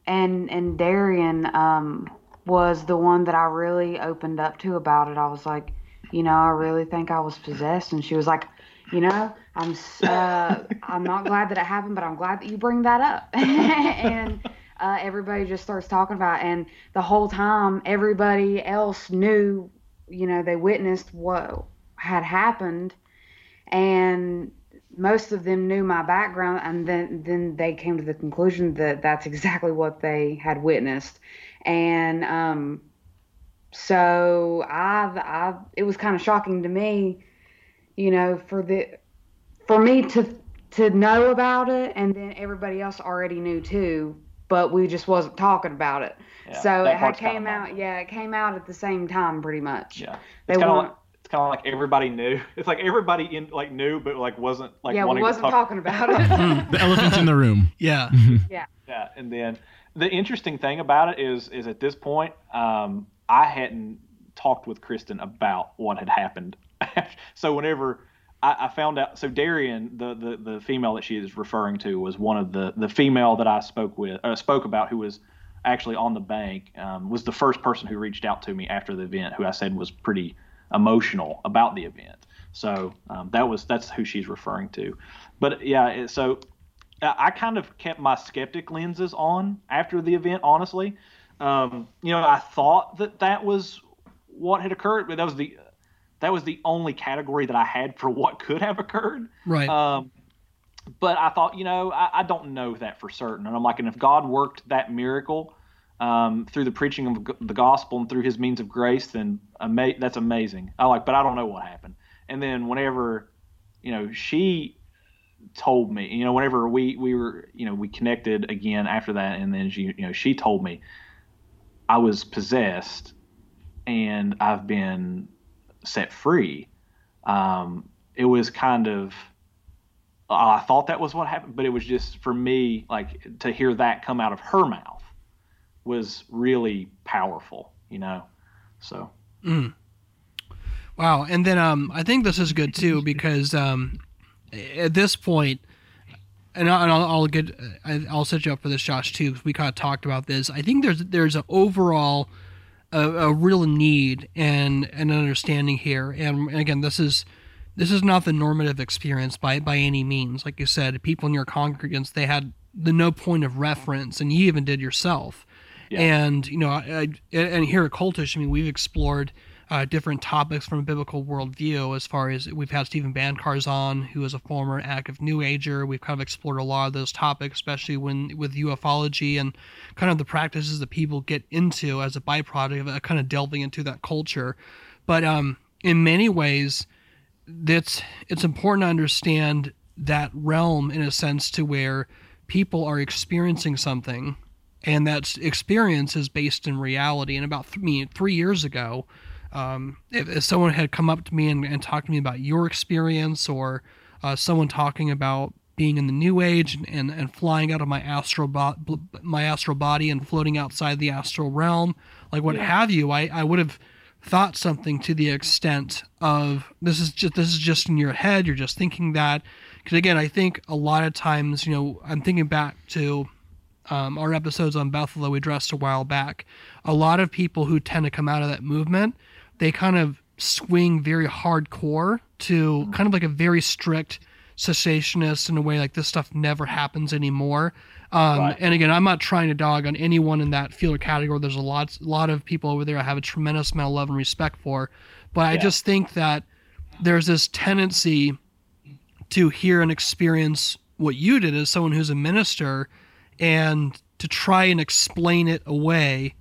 and and Darian um, was the one that I really opened up to about it. I was like, you know, I really think I was possessed. And she was like, you know, I'm uh, I'm not glad that it happened, but I'm glad that you bring that up. And Uh, everybody just starts talking about it. And the whole time everybody else knew, you know, they witnessed what had happened, and most of them knew my background, and then, then they came to the conclusion that that's exactly what they had witnessed. And um, so I've, I've, it was kind of shocking to me, you know, for the for me to to know about it, and then everybody else already knew too, but we just wasn't talking about it. Yeah, so it had came out, like, yeah, it came out at the same time, pretty much. Yeah, it's kind of like, it's kind of like everybody knew. It's like everybody in like knew, but like wasn't like yeah, wanting wasn't to talk. talking about it. The elephant's in the room. Yeah, yeah, yeah. And then the interesting thing about it is, is at this point, um, I hadn't talked with Kristen about what had happened. So whenever I, I found out, so Darian, the, the, the female that she is referring to, was one of the, the female that I spoke with, uh, spoke about, who was actually on the bank, um, was the first person who reached out to me after the event, who I said was pretty emotional about the event. So um, that was that's who she's referring to. But yeah, so I kind of kept my skeptic lenses on after the event, honestly. Um, you know, I thought that that was what had occurred, but that was the that was the only category that I had for what could have occurred. Right. Um, but I thought, you know, I, I don't know that for certain. And I'm like, and if God worked that miracle um, through the preaching of the gospel and through his means of grace, then ama- that's amazing. I like, but I don't know what happened. And then whenever, you know, she told me, you know, whenever we, we were, you know, we connected again after that. And then she, you know, she told me I was possessed and I've been set free. Um, it was kind of, I thought that was what happened, but it was just, for me, like, to hear that come out of her mouth was really powerful, you know? So. Mm. Wow. And then um, I think this is good too, because um, at this point, and I'll, I'll get, I'll set you up for this, Josh, too, because we kind of talked about this. I think there's there's an overall a, a real need and an understanding here. And, and again, this is this is not the normative experience by by any means. Like you said, people in your congregants, they had the no point of reference, and you even did yourself. Yeah. And you know, I, I, and here at Cultish, I mean, we've explored. Uh, different topics from a biblical worldview, as far as we've had Stephen Bancarz on, who is a former active New Ager. We've kind of explored a lot of those topics, especially when with ufology and kind of the practices that people get into as a byproduct of uh, kind of delving into that culture. But um, in many ways, that's it's important to understand that realm in a sense to where people are experiencing something, and that experience is based in reality. And about th- I mean, three years ago, Um, if, if someone had come up to me and, and talked to me about your experience, or uh, someone talking about being in the New Age and, and, and flying out of my astral bo- my astral body and floating outside the astral realm, like what yeah. have you, I, I would have thought something to the extent of this is just this is just in your head. You're just thinking that. Because again, I think a lot of times, you know, I'm thinking back to. Um, our episodes on Bethel that we addressed a while back, a lot of people who tend to come out of that movement, they kind of swing very hardcore to kind of like a very strict cessationist in a way, like this stuff never happens anymore. Um, right. And again, I'm not trying to dog on anyone in that field or category. There's a lot, a lot of people over there I have a tremendous amount of love and respect for, but yeah. I just think that there's this tendency to hear and experience what you did as someone who's a minister, and to try and explain it away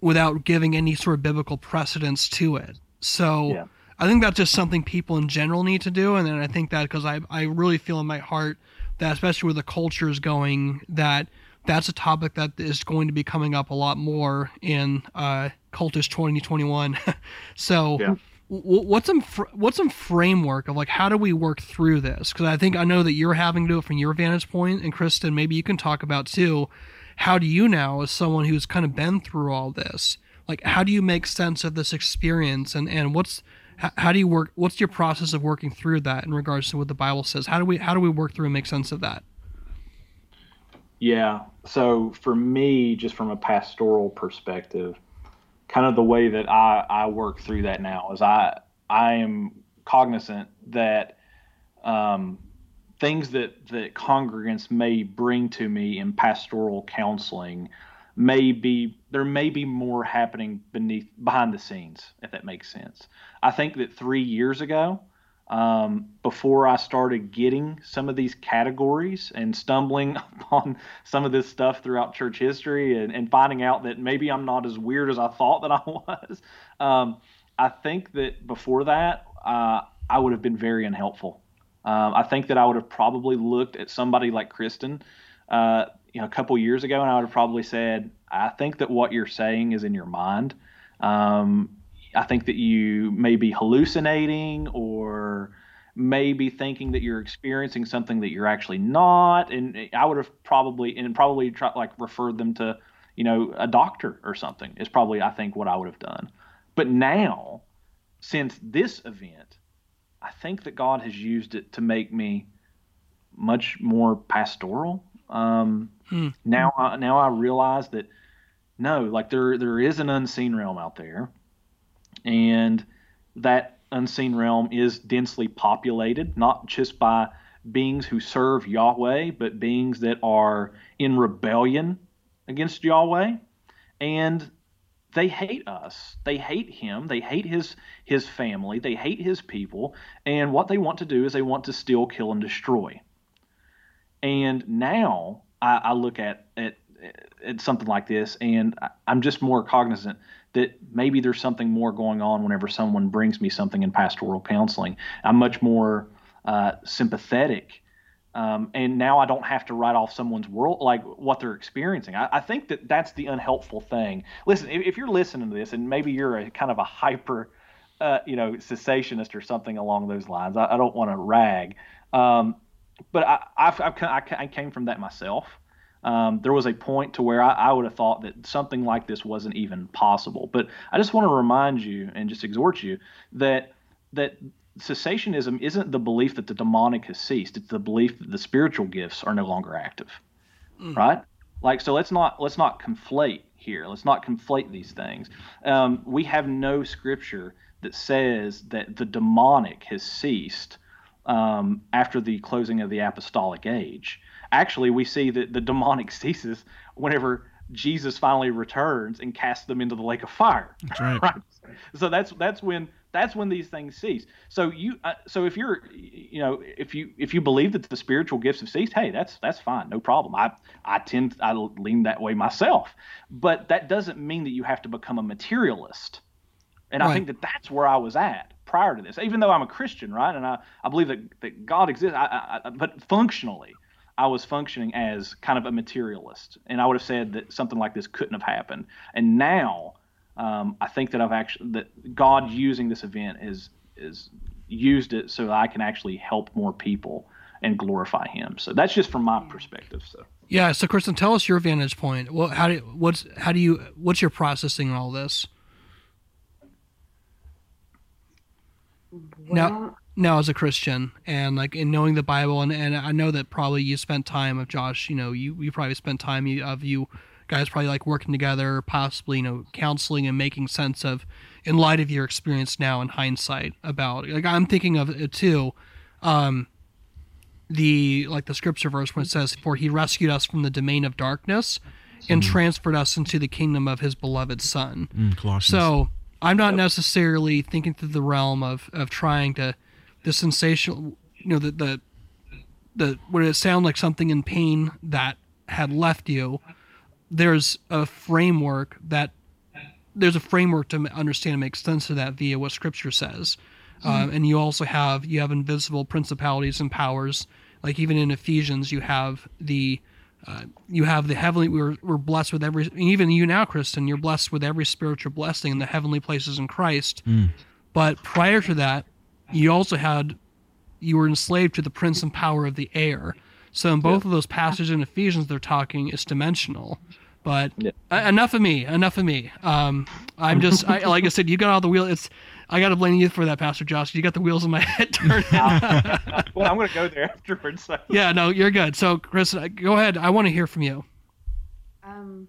without giving any sort of biblical precedence to it. So yeah. I think that's just something people in general need to do. And then I think that, because I, I really feel in my heart that, especially where the culture is going, that that's a topic that is going to be coming up a lot more in uh, Cultish twenty twenty-one. So yeah. w- what's some fr- what's some framework of like, how do we work through this? Because I think I know that you're having to do it from your vantage point, and Kristen, maybe you can talk about too. How do you now, as someone who's kind of been through all this, like how do you make sense of this experience, and, and what's h- how do you work? What's your process of working through that in regards to what the Bible says? How do we how do we work through and make sense of that? Yeah. So for me, just from a pastoral perspective, kind of the way that I, I work through that now is I I am cognizant that um, things that, that congregants may bring to me in pastoral counseling may be there may be more happening beneath behind the scenes, if that makes sense. I think that three years ago, Um, before I started getting some of these categories and stumbling upon some of this stuff throughout church history and, and finding out that maybe I'm not as weird as I thought that I was, um, I think that before that, uh, I would have been very unhelpful. Um, I think that I would have probably looked at somebody like Kristen, uh, you know, a couple years ago, and I would have probably said, I think that what you're saying is in your mind. Um, I think that you may be hallucinating, or maybe thinking that you're experiencing something that you're actually not. And I would have probably and probably try, like referred them to, you know, a doctor or something is probably, I think, what I would have done. But now, since this event, I think that God has used it to make me much more pastoral. Um, hmm. Now, I, now I realize that no, like there, there is an unseen realm out there, and that unseen realm is densely populated, not just by beings who serve Yahweh, but beings that are in rebellion against Yahweh, and they hate us. They hate him. They hate his his family. They hate his people. And what they want to do is they want to steal, kill, and destroy. And now I, I look at, at at something like this, and I, I'm just more cognizant that maybe there's something more going on whenever someone brings me something in pastoral counseling. I'm much more uh, sympathetic. Um, and now I don't have to write off someone's world, like what they're experiencing. I, I think that that's the unhelpful thing. Listen, if, if you're listening to this and maybe you're a kind of a hyper, uh, you know, cessationist or something along those lines, I, I don't want to rag. Um, but I, I've, I've, I came from that myself. Um, there was a point to where I, I would have thought that something like this wasn't even possible. But I just want to remind you and just exhort you that that. Cessationism isn't the belief that the demonic has ceased. It's the belief that the spiritual gifts are no longer active, mm. right? Like, so let's not let's not conflate here. Let's not conflate these things. Um, we have no scripture that says that the demonic has ceased um, after the closing of the apostolic age. Actually, we see that the demonic ceases whenever Jesus finally returns and casts them into the lake of fire. That's right. right? So that's that's when. That's when these things cease. So you, uh, so if you're, you know, if you if you believe that the spiritual gifts have ceased, hey, that's that's fine, no problem. I I tend I lean that way myself, but that doesn't mean that you have to become a materialist. And right. I think that that's where I was at prior to this. Even though I'm a Christian, right, and I, I believe that, that God exists, I, I, I, but functionally, I was functioning as kind of a materialist, and I would have said that something like this couldn't have happened. And now. Um, I think that I've actually that God using this event is is used it so that I can actually help more people and glorify Him. So that's just from my perspective. So yeah. So Kristen, tell us your vantage point. Well, how do you, what's how do you what's your processing in all this? Well, now, now as a Christian and like in knowing the Bible, and, and I know that probably you spent time of Josh. You know, you you probably spent time of you. Guys probably like working together, possibly, you know, counseling and making sense of, in light of your experience now in hindsight about, like I'm thinking of it too, um, the, like the scripture verse when it says, for he rescued us from the domain of darkness and mm. transferred us into the kingdom of his beloved son. Mm, Colossians. So I'm not necessarily thinking through the realm of, of trying to, the sensational, you know, the, the, the, would it sound like something in pain that had left you? There's a framework that there's a framework to understand and make sense of that via what scripture says. Mm-hmm. Um, and you also have, you have invisible principalities and powers. Like even in Ephesians, you have the, uh, you have the heavenly, we're, we're blessed with every, even you now, Kristen, you're blessed with every spiritual blessing in the heavenly places in Christ. Mm. But prior to that, you also had, you were enslaved to the prince and power of the air. So in both yeah. of those passages in Ephesians, they're talking is dimensional, but yeah. uh, enough of me, enough of me. Um, I'm just, I, like I said, you got all the wheels. It's, I got to blame you for that, Pastor Josh. You got the wheels in my head turning. Well, I'm going to go there afterwards. So. Yeah, no, you're good. So Chris, go ahead. I want to hear from you. Um,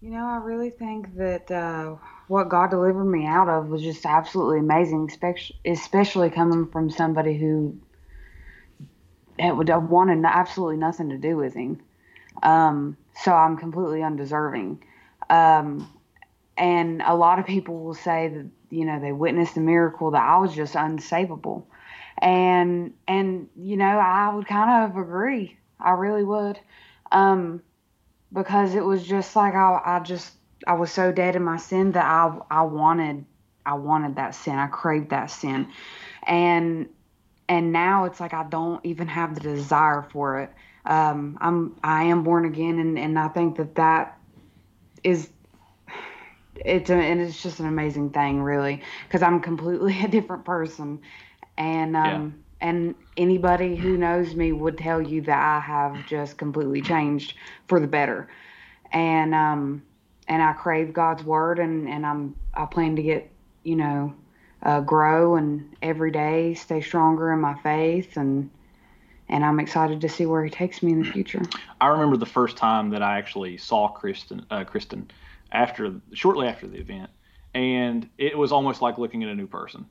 you know, I really think that, uh, what God delivered me out of was just absolutely amazing, especially coming from somebody who, it would have wanted absolutely nothing to do with him. Um, so I'm completely undeserving. Um, and a lot of people will say that, you know, they witnessed the miracle that I was just unsavable. And, and, you know, I would kind of agree. I really would. Um, because it was just like, I, I just, I was so dead in my sin that I, I wanted, I wanted that sin. I craved that sin. And, And now it's like I don't even have the desire for it. Um, I'm I am born again, and, and I think that that is it's a, and it's just an amazing thing, really, because I'm completely a different person. And um, yeah. and anybody who knows me would tell you that I have just completely changed for the better. And um, and I crave God's word, and and I'm I plan to get you know uh, grow and every day stay stronger in my faith, and and I'm excited to see where he takes me in the future. I remember the first time that I actually saw Kristen, uh, Kristen after shortly after the event, and it was almost like looking at a new person.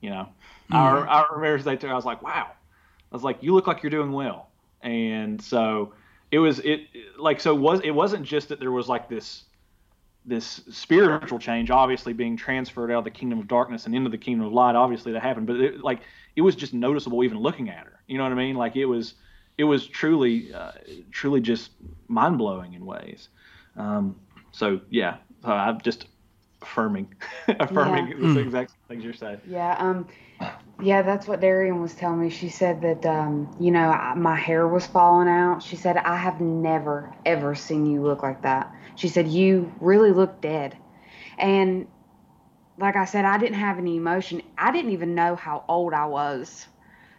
You know, mm-hmm. I, I remember they took, I was like, wow. I was like, you look like you're doing well. And so it was it like so was it wasn't just that there was like this this spiritual change, obviously being transferred out of the kingdom of darkness and into the kingdom of light. Obviously that happened, but it, like it was just noticeable even looking at her. You know what I mean? Like it was it was truly uh, truly just mind blowing in ways. Um, so yeah, uh, I'm just affirming affirming yeah. the exact things you're saying. Yeah. Um. Yeah, that's what Darian was telling me. She said that, um, you know, I, my hair was falling out. She said, I have never, ever seen you look like that. She said, you really look dead. And like I said, I didn't have any emotion. I didn't even know how old I was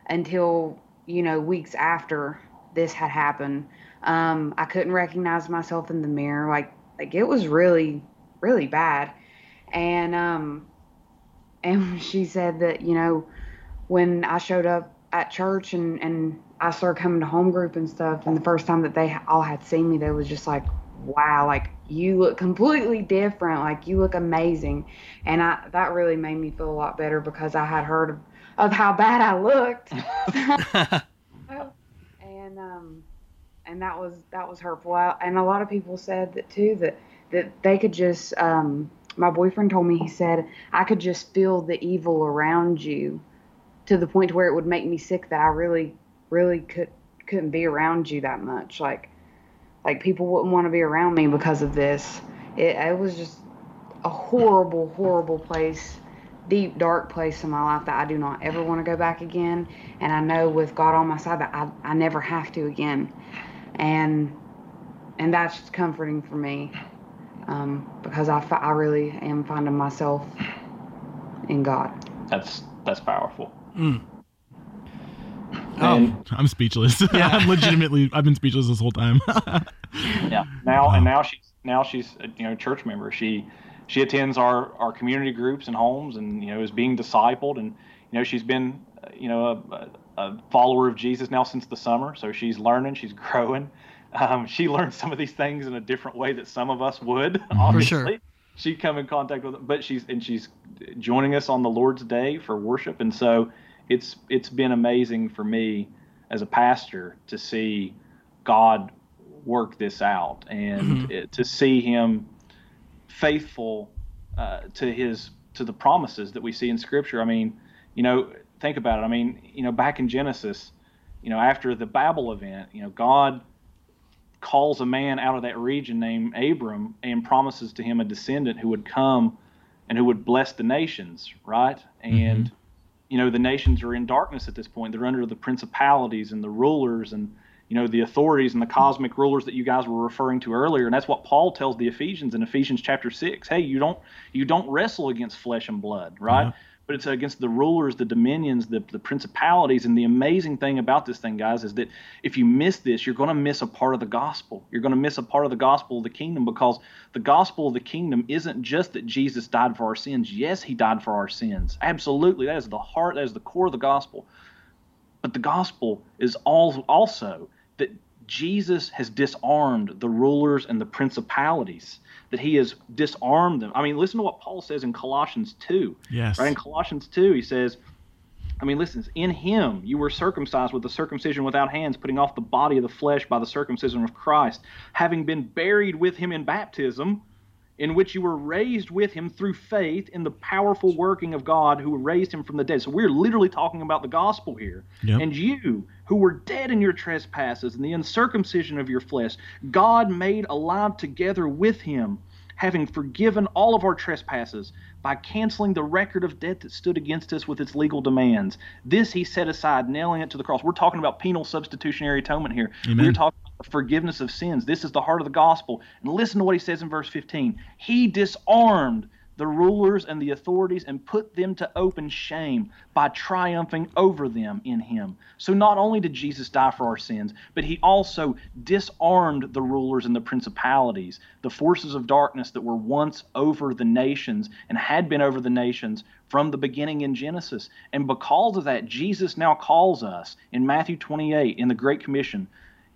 until, you know, weeks after this had happened. Um, I couldn't recognize myself in the mirror. Like, like it was really, really bad. And, um, and she said that, you know, when I showed up at church and, and I started coming to home group and stuff, and the first time that they all had seen me, they was just like, wow, like, you look completely different. Like, you look amazing. And I that really made me feel a lot better because I had heard of, of how bad I looked. and um, and that was that was hurtful. I, and a lot of people said that, too, that, that they could just um, – my boyfriend told me, he said, I could just feel the evil around you to the point where it would make me sick that I really, really could, couldn't be around you that much. Like, like people wouldn't want to be around me because of this. It, it was just a horrible, horrible place, deep, dark place in my life that I do not ever want to go back again. And I know with God on my side that I, I never have to again. And, and that's just comforting for me. Um, because I, I really am finding myself in God. That's that's powerful. Mm. And, oh, I'm speechless. Yeah. I'm legitimately, I've been speechless this whole time. yeah. Now and now she's now she's a, you know, church member. She she attends our, our community groups and homes, and you know is being discipled, and you know she's been you know a, a follower of Jesus now since the summer. So she's learning, she's growing. Um, she learned some of these things in a different way that some of us would, obviously. For sure. She'd come in contact with them, but she's and she's joining us on the Lord's Day for worship, and so it's it's been amazing for me as a pastor to see God work this out and mm-hmm. to see Him faithful uh, to His to the promises that we see in Scripture. I mean, you know, think about it. I mean, you know, back in Genesis, you know, after the Babel event, you know, God calls a man out of that region named Abram and promises to him a descendant who would come and who would bless the nations, right? And, mm-hmm. you know, the nations are in darkness at this point. They're under the principalities and the rulers and, you know, the authorities and the cosmic rulers that you guys were referring to earlier. And that's what Paul tells the Ephesians in Ephesians chapter six. Hey, you don't you don't wrestle against flesh and blood, right? Mm-hmm. But it's against the rulers, the dominions, the, the principalities. And the amazing thing about this thing, guys, is that if you miss this, you're going to miss a part of the gospel. You're going to miss a part of the gospel of the kingdom, because the gospel of the kingdom isn't just that Jesus died for our sins. Yes, He died for our sins. Absolutely. That is the heart. That is the core of the gospel. But the gospel is all, also that Jesus has disarmed the rulers and the principalities, that He has disarmed them. I mean, listen to what Paul says in Colossians two. Yes. Right? In Colossians two, he says, I mean, listen, in Him you were circumcised with the circumcision without hands, putting off the body of the flesh by the circumcision of Christ, having been buried with Him in baptism, in which you were raised with Him through faith in the powerful working of God who raised Him from the dead. So we're literally talking about the gospel here. Yep. And you, who were dead in your trespasses and the uncircumcision of your flesh, God made alive together with Him, having forgiven all of our trespasses by canceling the record of debt that stood against us with its legal demands. This He set aside, nailing it to the cross. We're talking about penal substitutionary atonement here. Amen. We're talking about the forgiveness of sins. This is the heart of the gospel. And listen to what he says in verse fifteen. He disarmed the rulers and the authorities and put them to open shame by triumphing over them in him. So not only did Jesus die for our sins, but he also disarmed the rulers and the principalities, the forces of darkness that were once over the nations and had been over the nations from the beginning in Genesis. And because of that, Jesus now calls us in Matthew twenty-eight in the Great Commission.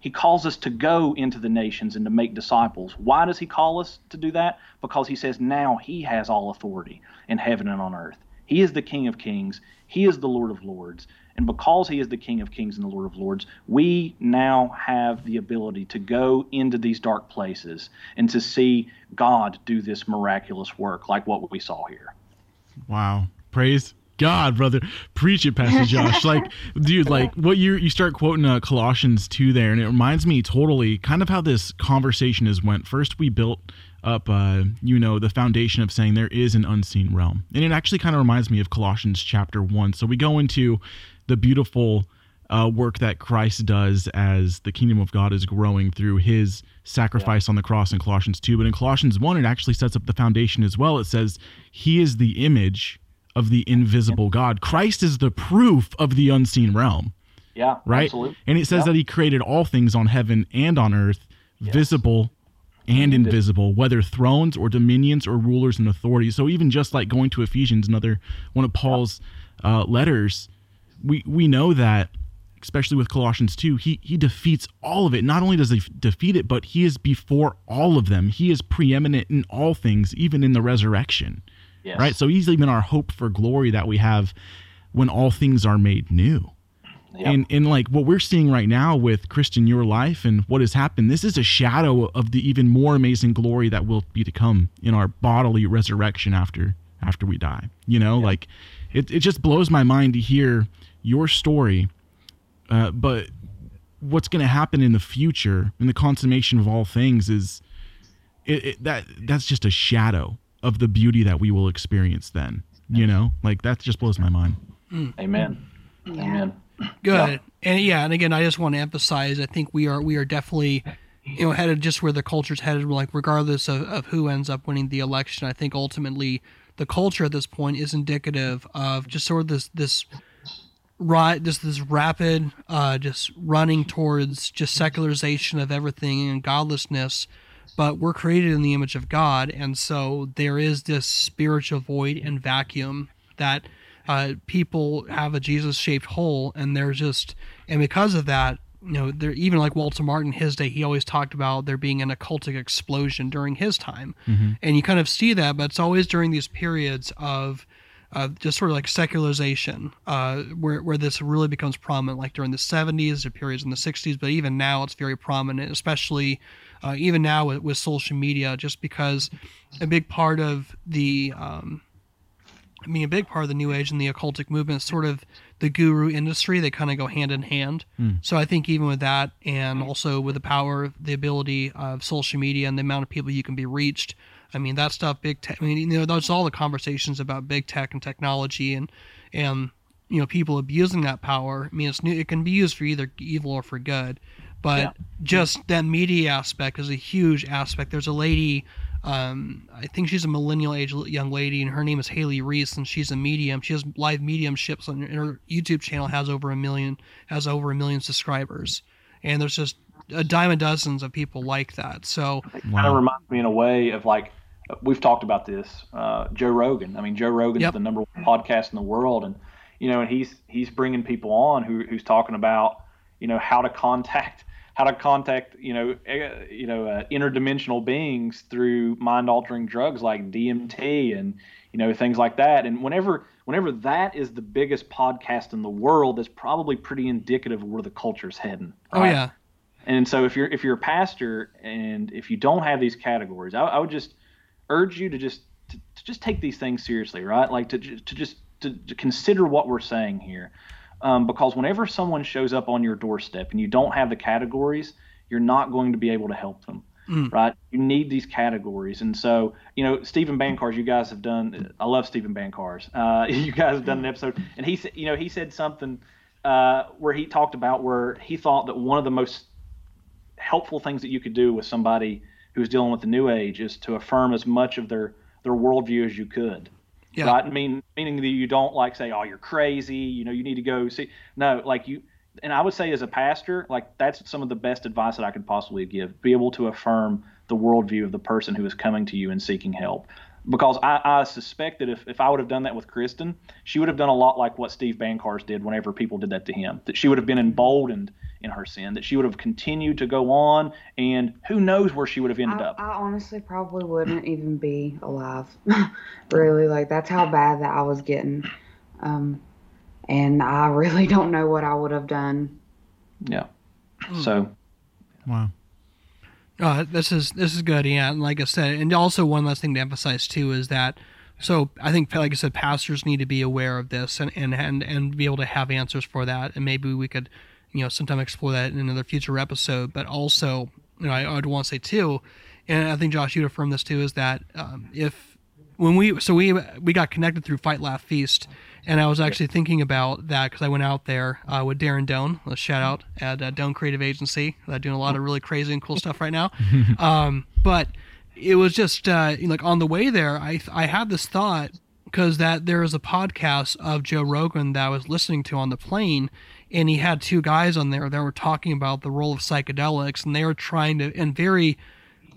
He calls us to go into the nations and to make disciples. Why does he call us to do that? Because he says now he has all authority in heaven and on earth. He is the King of Kings. He is the Lord of Lords. And because he is the King of Kings and the Lord of Lords, we now have the ability to go into these dark places and to see God do this miraculous work like what we saw here. Wow. Praise God, brother. Preach it, Pastor Josh. Like, dude, like what you you start quoting uh, Colossians two there, and it reminds me totally kind of how this conversation has went. First, we built up, uh, you know, the foundation of saying there is an unseen realm. And it actually kind of reminds me of Colossians chapter one. So we go into the beautiful uh, work that Christ does as the kingdom of God is growing through his sacrifice yeah. on the cross in Colossians two. But in Colossians one, it actually sets up the foundation as well. It says he is the image of the invisible God. Christ is the proof of the unseen realm. Yeah, right? Absolutely. And it says yeah. that he created all things on heaven and on earth, yes. visible and invisible, whether thrones or dominions or rulers and authorities. So even just like going to Ephesians, another one of Paul's uh, letters, we we know that, especially with Colossians two, he he defeats all of it. Not only does he defeat it, but he is before all of them. He is preeminent in all things, even in the resurrection. Yes. Right. So he's even our hope for glory that we have when all things are made new. Yep. And and like what we're seeing right now with Kristen, your life and what has happened, this is a shadow of the even more amazing glory that will be to come in our bodily resurrection after after we die. You know, yep. like it, it just blows my mind to hear your story. Uh, but what's going to happen in the future in the consummation of all things is it, it, that that's just a shadow of the beauty that we will experience then, you know, like that just blows my mind. Amen. Yeah. Amen. Good. Yeah. And yeah. And again, I just want to emphasize, I think we are, we are definitely, you know, headed just where the culture's headed, like regardless of, of who ends up winning the election. I think ultimately the culture at this point is indicative of just sort of this, this right, this, this rapid, uh, just running towards just secularization of everything and godlessness. But we're created in the image of God, and so there is this spiritual void and vacuum that uh, people have a Jesus-shaped hole, and they're just, and because of that, you know, they're even like Walter Martin, his day, he always talked about there being an occultic explosion during his time, mm-hmm. and you kind of see that, but it's always during these periods of uh, just sort of like secularization, uh, where where this really becomes prominent, like during the seventies, the periods in the sixties, but even now it's very prominent, especially. Uh, even now with, with social media, just because a big part of the, um, I mean, a big part of the New Age and the occultic movement is sort of the guru industry. They kind of go hand in hand. Mm. So I think even with that, and also with the power, the ability of social media and the amount of people you can be reached, I mean, that stuff, big tech, I mean, you know, that's all the conversations about big tech and technology and, and you know, people abusing that power. I mean, it's new, it can be used for either evil or for good. But yeah. just that media aspect is a huge aspect. There's a lady, um, I think she's a millennial age young lady, and her name is Haley Reese, and she's a medium. She has live mediumships on her YouTube channel, has over a million, has over a million subscribers, and there's just a dime a dozens of people like that. So it kind of reminds me in a way of like we've talked about this, uh, Joe Rogan. I mean, Joe Rogan's yep. the number one podcast in the world, and you know, and he's he's bringing people on who who's talking about you know how to contact. How to contact, you know, uh, you know, uh, interdimensional beings through mind-altering drugs like D M T and, you know, things like that. And whenever, whenever that is the biggest podcast in the world, that's probably pretty indicative of where the culture's heading. Right? Oh yeah. And so if you're if you're a pastor and if you don't have these categories, I, I would just urge you to just to, to just take these things seriously, right? Like to to just to, to consider what we're saying here. Um, because whenever someone shows up on your doorstep and you don't have the categories, you're not going to be able to help them, mm. right? You need these categories. And so, you know, Stephen Bancarz, you guys have done – I love Stephen Bancarz. Uh, you guys have done an episode. And he said, you know, he said something uh, where he talked about where he thought that one of the most helpful things that you could do with somebody who's dealing with the New Age is to affirm as much of their their worldview as you could. Yeah. Right? I mean, meaning that you don't like say, oh, you're crazy, you know, you need to go see. No, like you, and I would say as a pastor, like that's some of the best advice that I could possibly give. Be able to affirm the worldview of the person who is coming to you and seeking help. Because I, I suspect that if, if I would have done that with Kristen, she would have done a lot like what Steve Bancarz did whenever people did that to him, that she would have been emboldened in her sin, that she would have continued to go on, and who knows where she would have ended I, up. I honestly probably wouldn't even be alive, really. Like, that's how bad that I was getting. Um, and I really don't know what I would have done. Yeah. So. Wow. Uh, this is this is good, yeah. And like I said, and also one last thing to emphasize too is that, so I think, like I said, pastors need to be aware of this and and, and, and be able to have answers for that. And maybe we could, you know, sometime explore that in another future episode. But also, you know, I, I would want to say too, and I think Josh, you'd affirm this too, is that um, if when we so we we got connected through Fight Laugh Feast, and I was actually thinking about that because I went out there uh, with Darren Doan, a shout out at uh, Doan Creative Agency. They're doing a lot of really crazy and cool stuff right now. Um, but it was just uh, like on the way there, I I had this thought because that there was a podcast of Joe Rogan that I was listening to on the plane, and he had two guys on there that were talking about the role of psychedelics, and they were trying to in very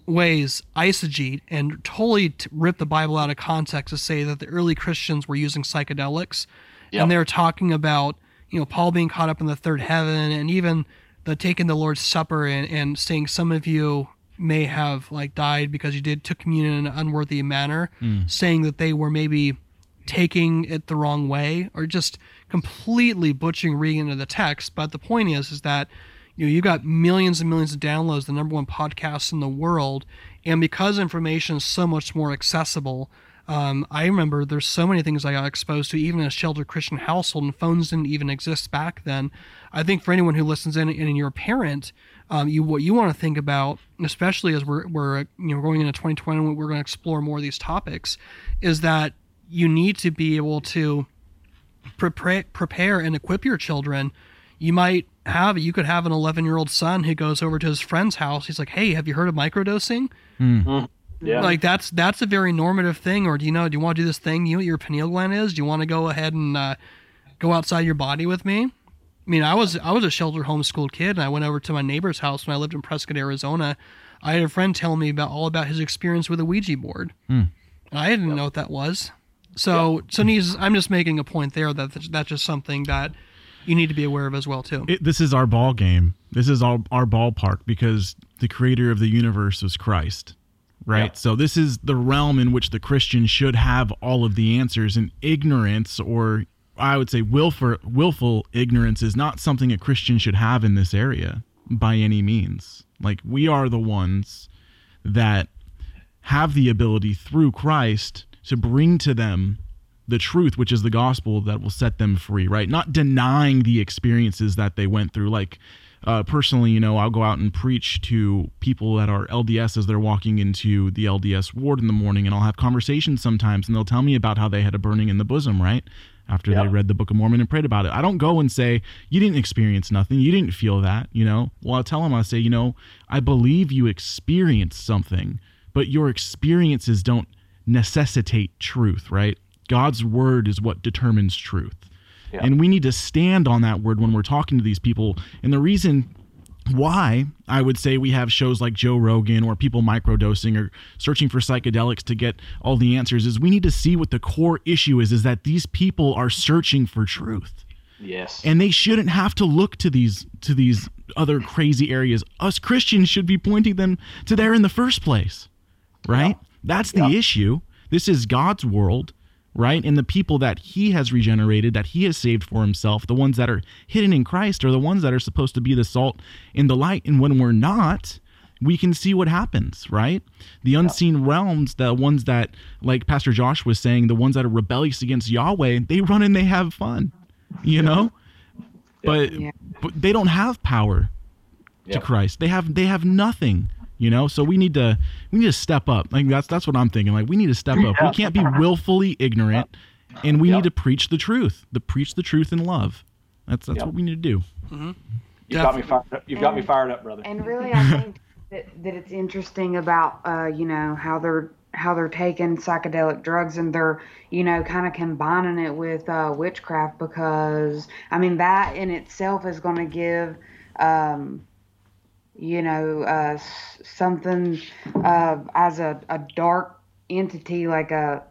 ways eisegete and totally t- rip the Bible out of context to say that the early Christians were using psychedelics. Yep. And they're talking about, you know, Paul being caught up in the third heaven, and even the taking the Lord's Supper and, and saying some of you may have like died because you did took communion in an unworthy manner, mm. saying that they were maybe taking it the wrong way or just completely butchering reading into the text. But the point is, is that you know, you got millions and millions of downloads, the number one podcast in the world. And because information is so much more accessible, um, I remember there's so many things I got exposed to, even in a sheltered Christian household, and phones didn't even exist back then. I think for anyone who listens in, and you're a parent, um, you what you want to think about, especially as we're, we're you know going into twenty twenty, we're going to explore more of these topics, is that you need to be able to prepare, prepare and equip your children. You might have you could have an eleven year old son who goes over to his friend's house. He's like, "Hey, have you heard of microdosing?" Mm. Yeah. Like that's that's a very normative thing. Or do you know? Do you want to do this thing? You know what your pineal gland is? Do you want to go ahead and uh, go outside your body with me? I mean, I was I was a sheltered homeschooled kid, and I went over to my neighbor's house when I lived in Prescott, Arizona. I had a friend tell me about all about his experience with a Ouija board. Mm. And I didn't yep. know what that was. So, yep. so needs, I'm just making a point there that that's just something that you need to be aware of as well, too. It, this is our ball game. This is our, our ballpark, because the creator of the universe was Christ, right? Yeah. So this is the realm in which the Christian should have all of the answers, and ignorance, or I would say willful, willful ignorance, is not something a Christian should have in this area by any means. Like, we are the ones that have the ability through Christ to bring to them the truth, which is the gospel, that will set them free, right? Not denying the experiences that they went through. Like, uh, personally, you know, I'll go out and preach to people that are L D S as they're walking into the L D S ward in the morning, and I'll have conversations sometimes, and they'll tell me about how they had a burning in the bosom, right? After yeah. they read the Book of Mormon and prayed about it. I don't go and say, you didn't experience nothing. You didn't feel that, you know? Well, I'll tell them, I'll say, you know, I believe you experienced something, but your experiences don't necessitate truth, right? God's word is what determines truth. Yeah. And we need to stand on that word when we're talking to these people. And the reason why I would say we have shows like Joe Rogan or people microdosing or searching for psychedelics to get all the answers is we need to see what the core issue is, is that these people are searching for truth. Yes. And they shouldn't have to look to these to these other crazy areas. Us Christians should be pointing them to there in the first place, right? Yeah. That's the yeah. issue. This is God's world. Right? And the people that he has regenerated, that he has saved for himself, the ones that are hidden in Christ, are the ones that are supposed to be the salt and the light. And when we're not, we can see what happens, right? The unseen yeah. realms, the ones that, like Pastor Josh was saying, the ones that are rebellious against Yahweh, they run and they have fun, you know? Yeah. But, yeah. but they don't have power yeah. to Christ. They have they have nothing. You know, so we need to we need to step up. Like that's that's what I'm thinking. Like we need to step up. We can't be willfully ignorant, and we yep. need to preach the truth. The preach the truth in love. That's that's yep. what we need to do. Mm-hmm. You got me fired up. You've and, got me fired up, brother. And really, I think that, that it's interesting about uh, you know how they're how they're taking psychedelic drugs and they're, you know, kind of combining it with uh, witchcraft, because, I mean, that in itself is going to give, um, you know, uh, something uh, as a, a dark entity, like a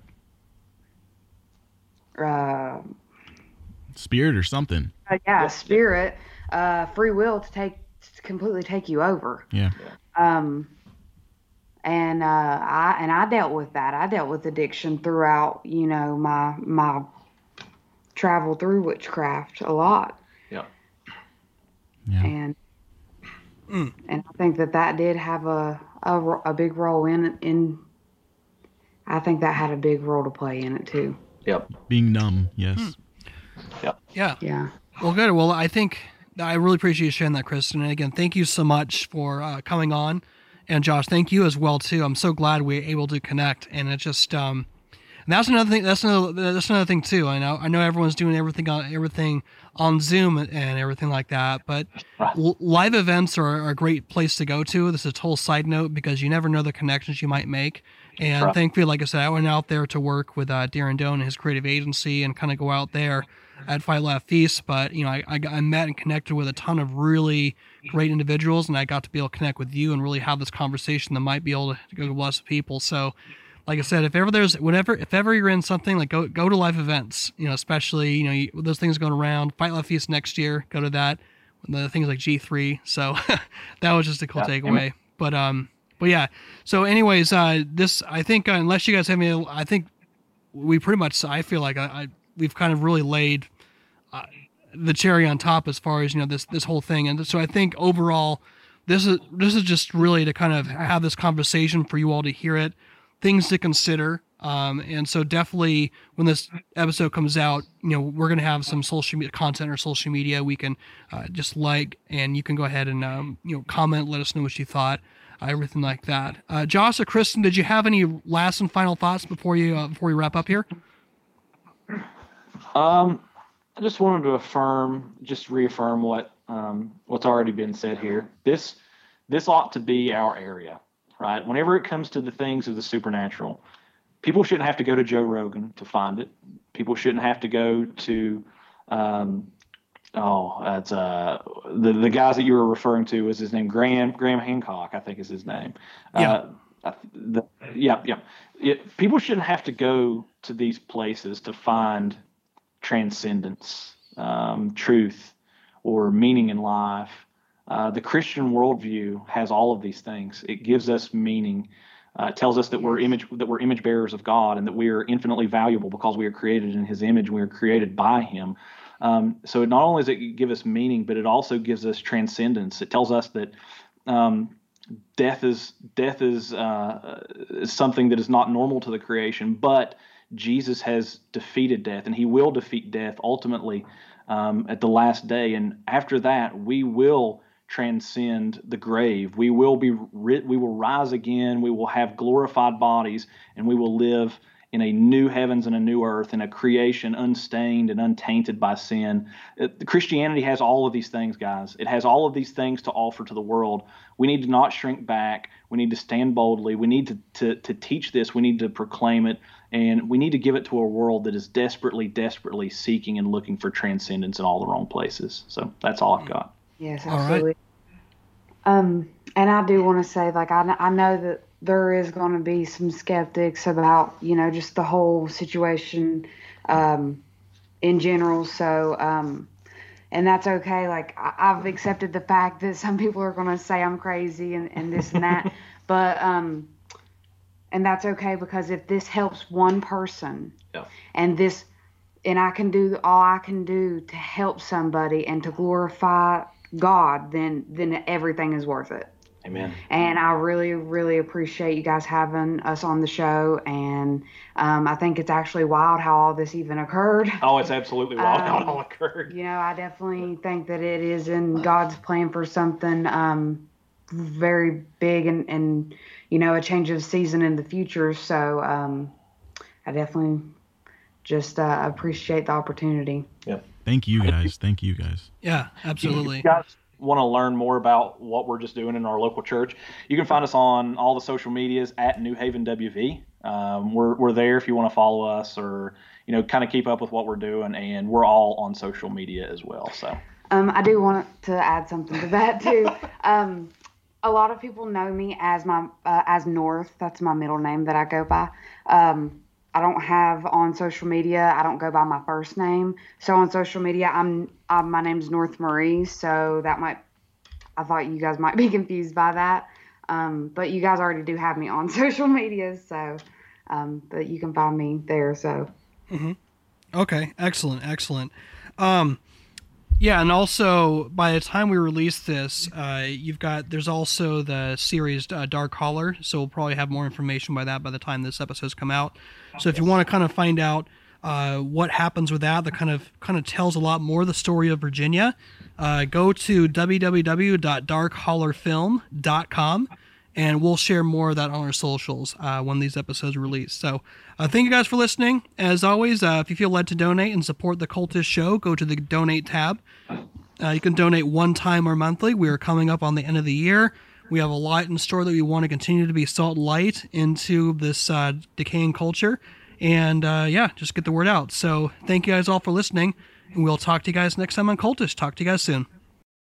uh, spirit or something. Uh, yeah, spirit, uh, free will to take to completely take you over. Yeah. Um. And uh, I and I dealt with that. I dealt with addiction throughout, you know, my my travel through witchcraft a lot. Yeah. Yeah. And mm. and I think that that did have a, a a big role in in. I think that had a big role to play in it too. Yep. Being numb. Yes. Mm. Yep. Yeah. Yeah. Well, good. Well, I think I really appreciate you sharing that, Kristen. And again, thank you so much for uh, coming on. And Josh, thank you as well too. I'm so glad we were able to connect. And it's just, um, and that's another thing. That's another. That's another thing too. I know. I know everyone's doing everything on everything on Zoom and everything like that. But l- live events are, are a great place to go to. This is a total side note, because you never know the connections you might make. And right. thankfully, like I said, I went out there to work with uh, Darren Doan and his creative agency, and kind of go out there at Fight Laugh Feast. But you know, I, I I met and connected with a ton of really great individuals, and I got to be able to connect with you and really have this conversation that might be able to go to lots of people. So, like I said, if ever there's whenever if ever you're in something, like go go to live events, you know, especially, you know, you, those things going around. Fight Laugh Feast next year, go to that. The things like G three. So that was just a cool yeah, takeaway. Amen. But um, but yeah. So anyways, uh, this I think uh, unless you guys have any, I think we pretty much I feel like I, I we've kind of really laid. Uh, the cherry on top as far as, you know, this, this whole thing. And so I think overall, this is, this is just really to kind of have this conversation for you all to hear it, things to consider. Um, and so definitely when this episode comes out, you know, we're going to have some social media content or social media. We can uh, just like, and you can go ahead and, um, you know, comment, let us know what you thought, uh, everything like that. Uh, Josh or Kristen, did you have any last and final thoughts before you, uh, before we wrap up here? Um, I just wanted to affirm, just reaffirm what um, what's already been said here. This this ought to be our area, right? Whenever it comes to the things of the supernatural, people shouldn't have to go to Joe Rogan to find it. People shouldn't have to go to um, oh, that's uh, the the guys that you were referring to was his name Graham Graham Hancock, I think is his name. Yeah. Uh, the, yeah, yeah. It, people shouldn't have to go to these places to find transcendence, um, truth, or meaning in life. Uh, the Christian worldview has all of these things. It gives us meaning. Uh, it tells us that we're image that we're image bearers of God, and that we are infinitely valuable because we are created in His image. We are created by Him. Um, so not only does it give us meaning, but it also gives us transcendence. It tells us that um, death is death is, uh, is something that is not normal to the creation, but Jesus has defeated death, and He will defeat death ultimately um, at the last day. And after that, we will transcend the grave. We will be, ri- we will rise again. We will have glorified bodies, and we will live in a new heavens and a new earth, in a creation unstained and untainted by sin. It, Christianity has all of these things, guys. It has all of these things to offer to the world. We need to not shrink back. We need to stand boldly. We need to to, to teach this. We need to proclaim it. And we need to give it to a world that is desperately, desperately seeking and looking for transcendence in all the wrong places. So that's all I've got. Yes, absolutely. All right. Um, and I do want to say, like, I, I know that there is going to be some skeptics about, you know, just the whole situation um, in general. So, um, and that's okay. Like, I, I've accepted the fact that some people are going to say I'm crazy and, and this and that. But, um, and that's okay, because if this helps one person, yeah. and this, and I can do all I can do to help somebody and to glorify God, then then everything is worth it. Amen. And I really, really appreciate you guys having us on the show. And um, I think it's actually wild how all this even occurred. Oh, it's absolutely wild um, how it all occurred. You know, I definitely think that it is in God's plan for something um, very big and, and, you know, a change of season in the future. So um, I definitely just uh, appreciate the opportunity. Yeah. Thank you guys. Thank you guys. Yeah, absolutely. You guys want to learn more about what we're just doing in our local church, you can find us on all the social medias at New Haven W V. Um, we're we're there if you want to follow us or, you know, kind of keep up with what we're doing. And we're all on social media as well. So um, I do want to add something to that, too. um, a lot of people know me as my uh, as North. That's my middle name that I go by. Um, I don't have on social media. I don't go by my first name. So on social media, I'm, I'm my name's North Marie. So that might I thought you guys might be confused by that. Um, but you guys already do have me on social media, so um, but you can find me there. So, mm-hmm. Okay, excellent, excellent. Um, yeah, and also by the time we release this, uh, you've got there's also the series uh, Dark Holler, so we'll probably have more information by that by the time this episode's come out. So if you want to kind of find out uh, what happens with that, that kind of kind of tells a lot more of the story of Virginia. Uh, go to w w w dot dark holler film dot com and we'll share more of that on our socials uh, when these episodes release. So uh, thank you guys for listening. As always, uh, if you feel led to donate and support The Cultish Show, go to the donate tab. Uh, you can donate one time or monthly. We are coming up on the end of the year. We have a lot in store that we want to continue to be salt light into this uh, decaying culture. And uh, yeah, just get the word out. So thank you guys all for listening. And we'll talk to you guys next time on Cultish. Talk to you guys soon.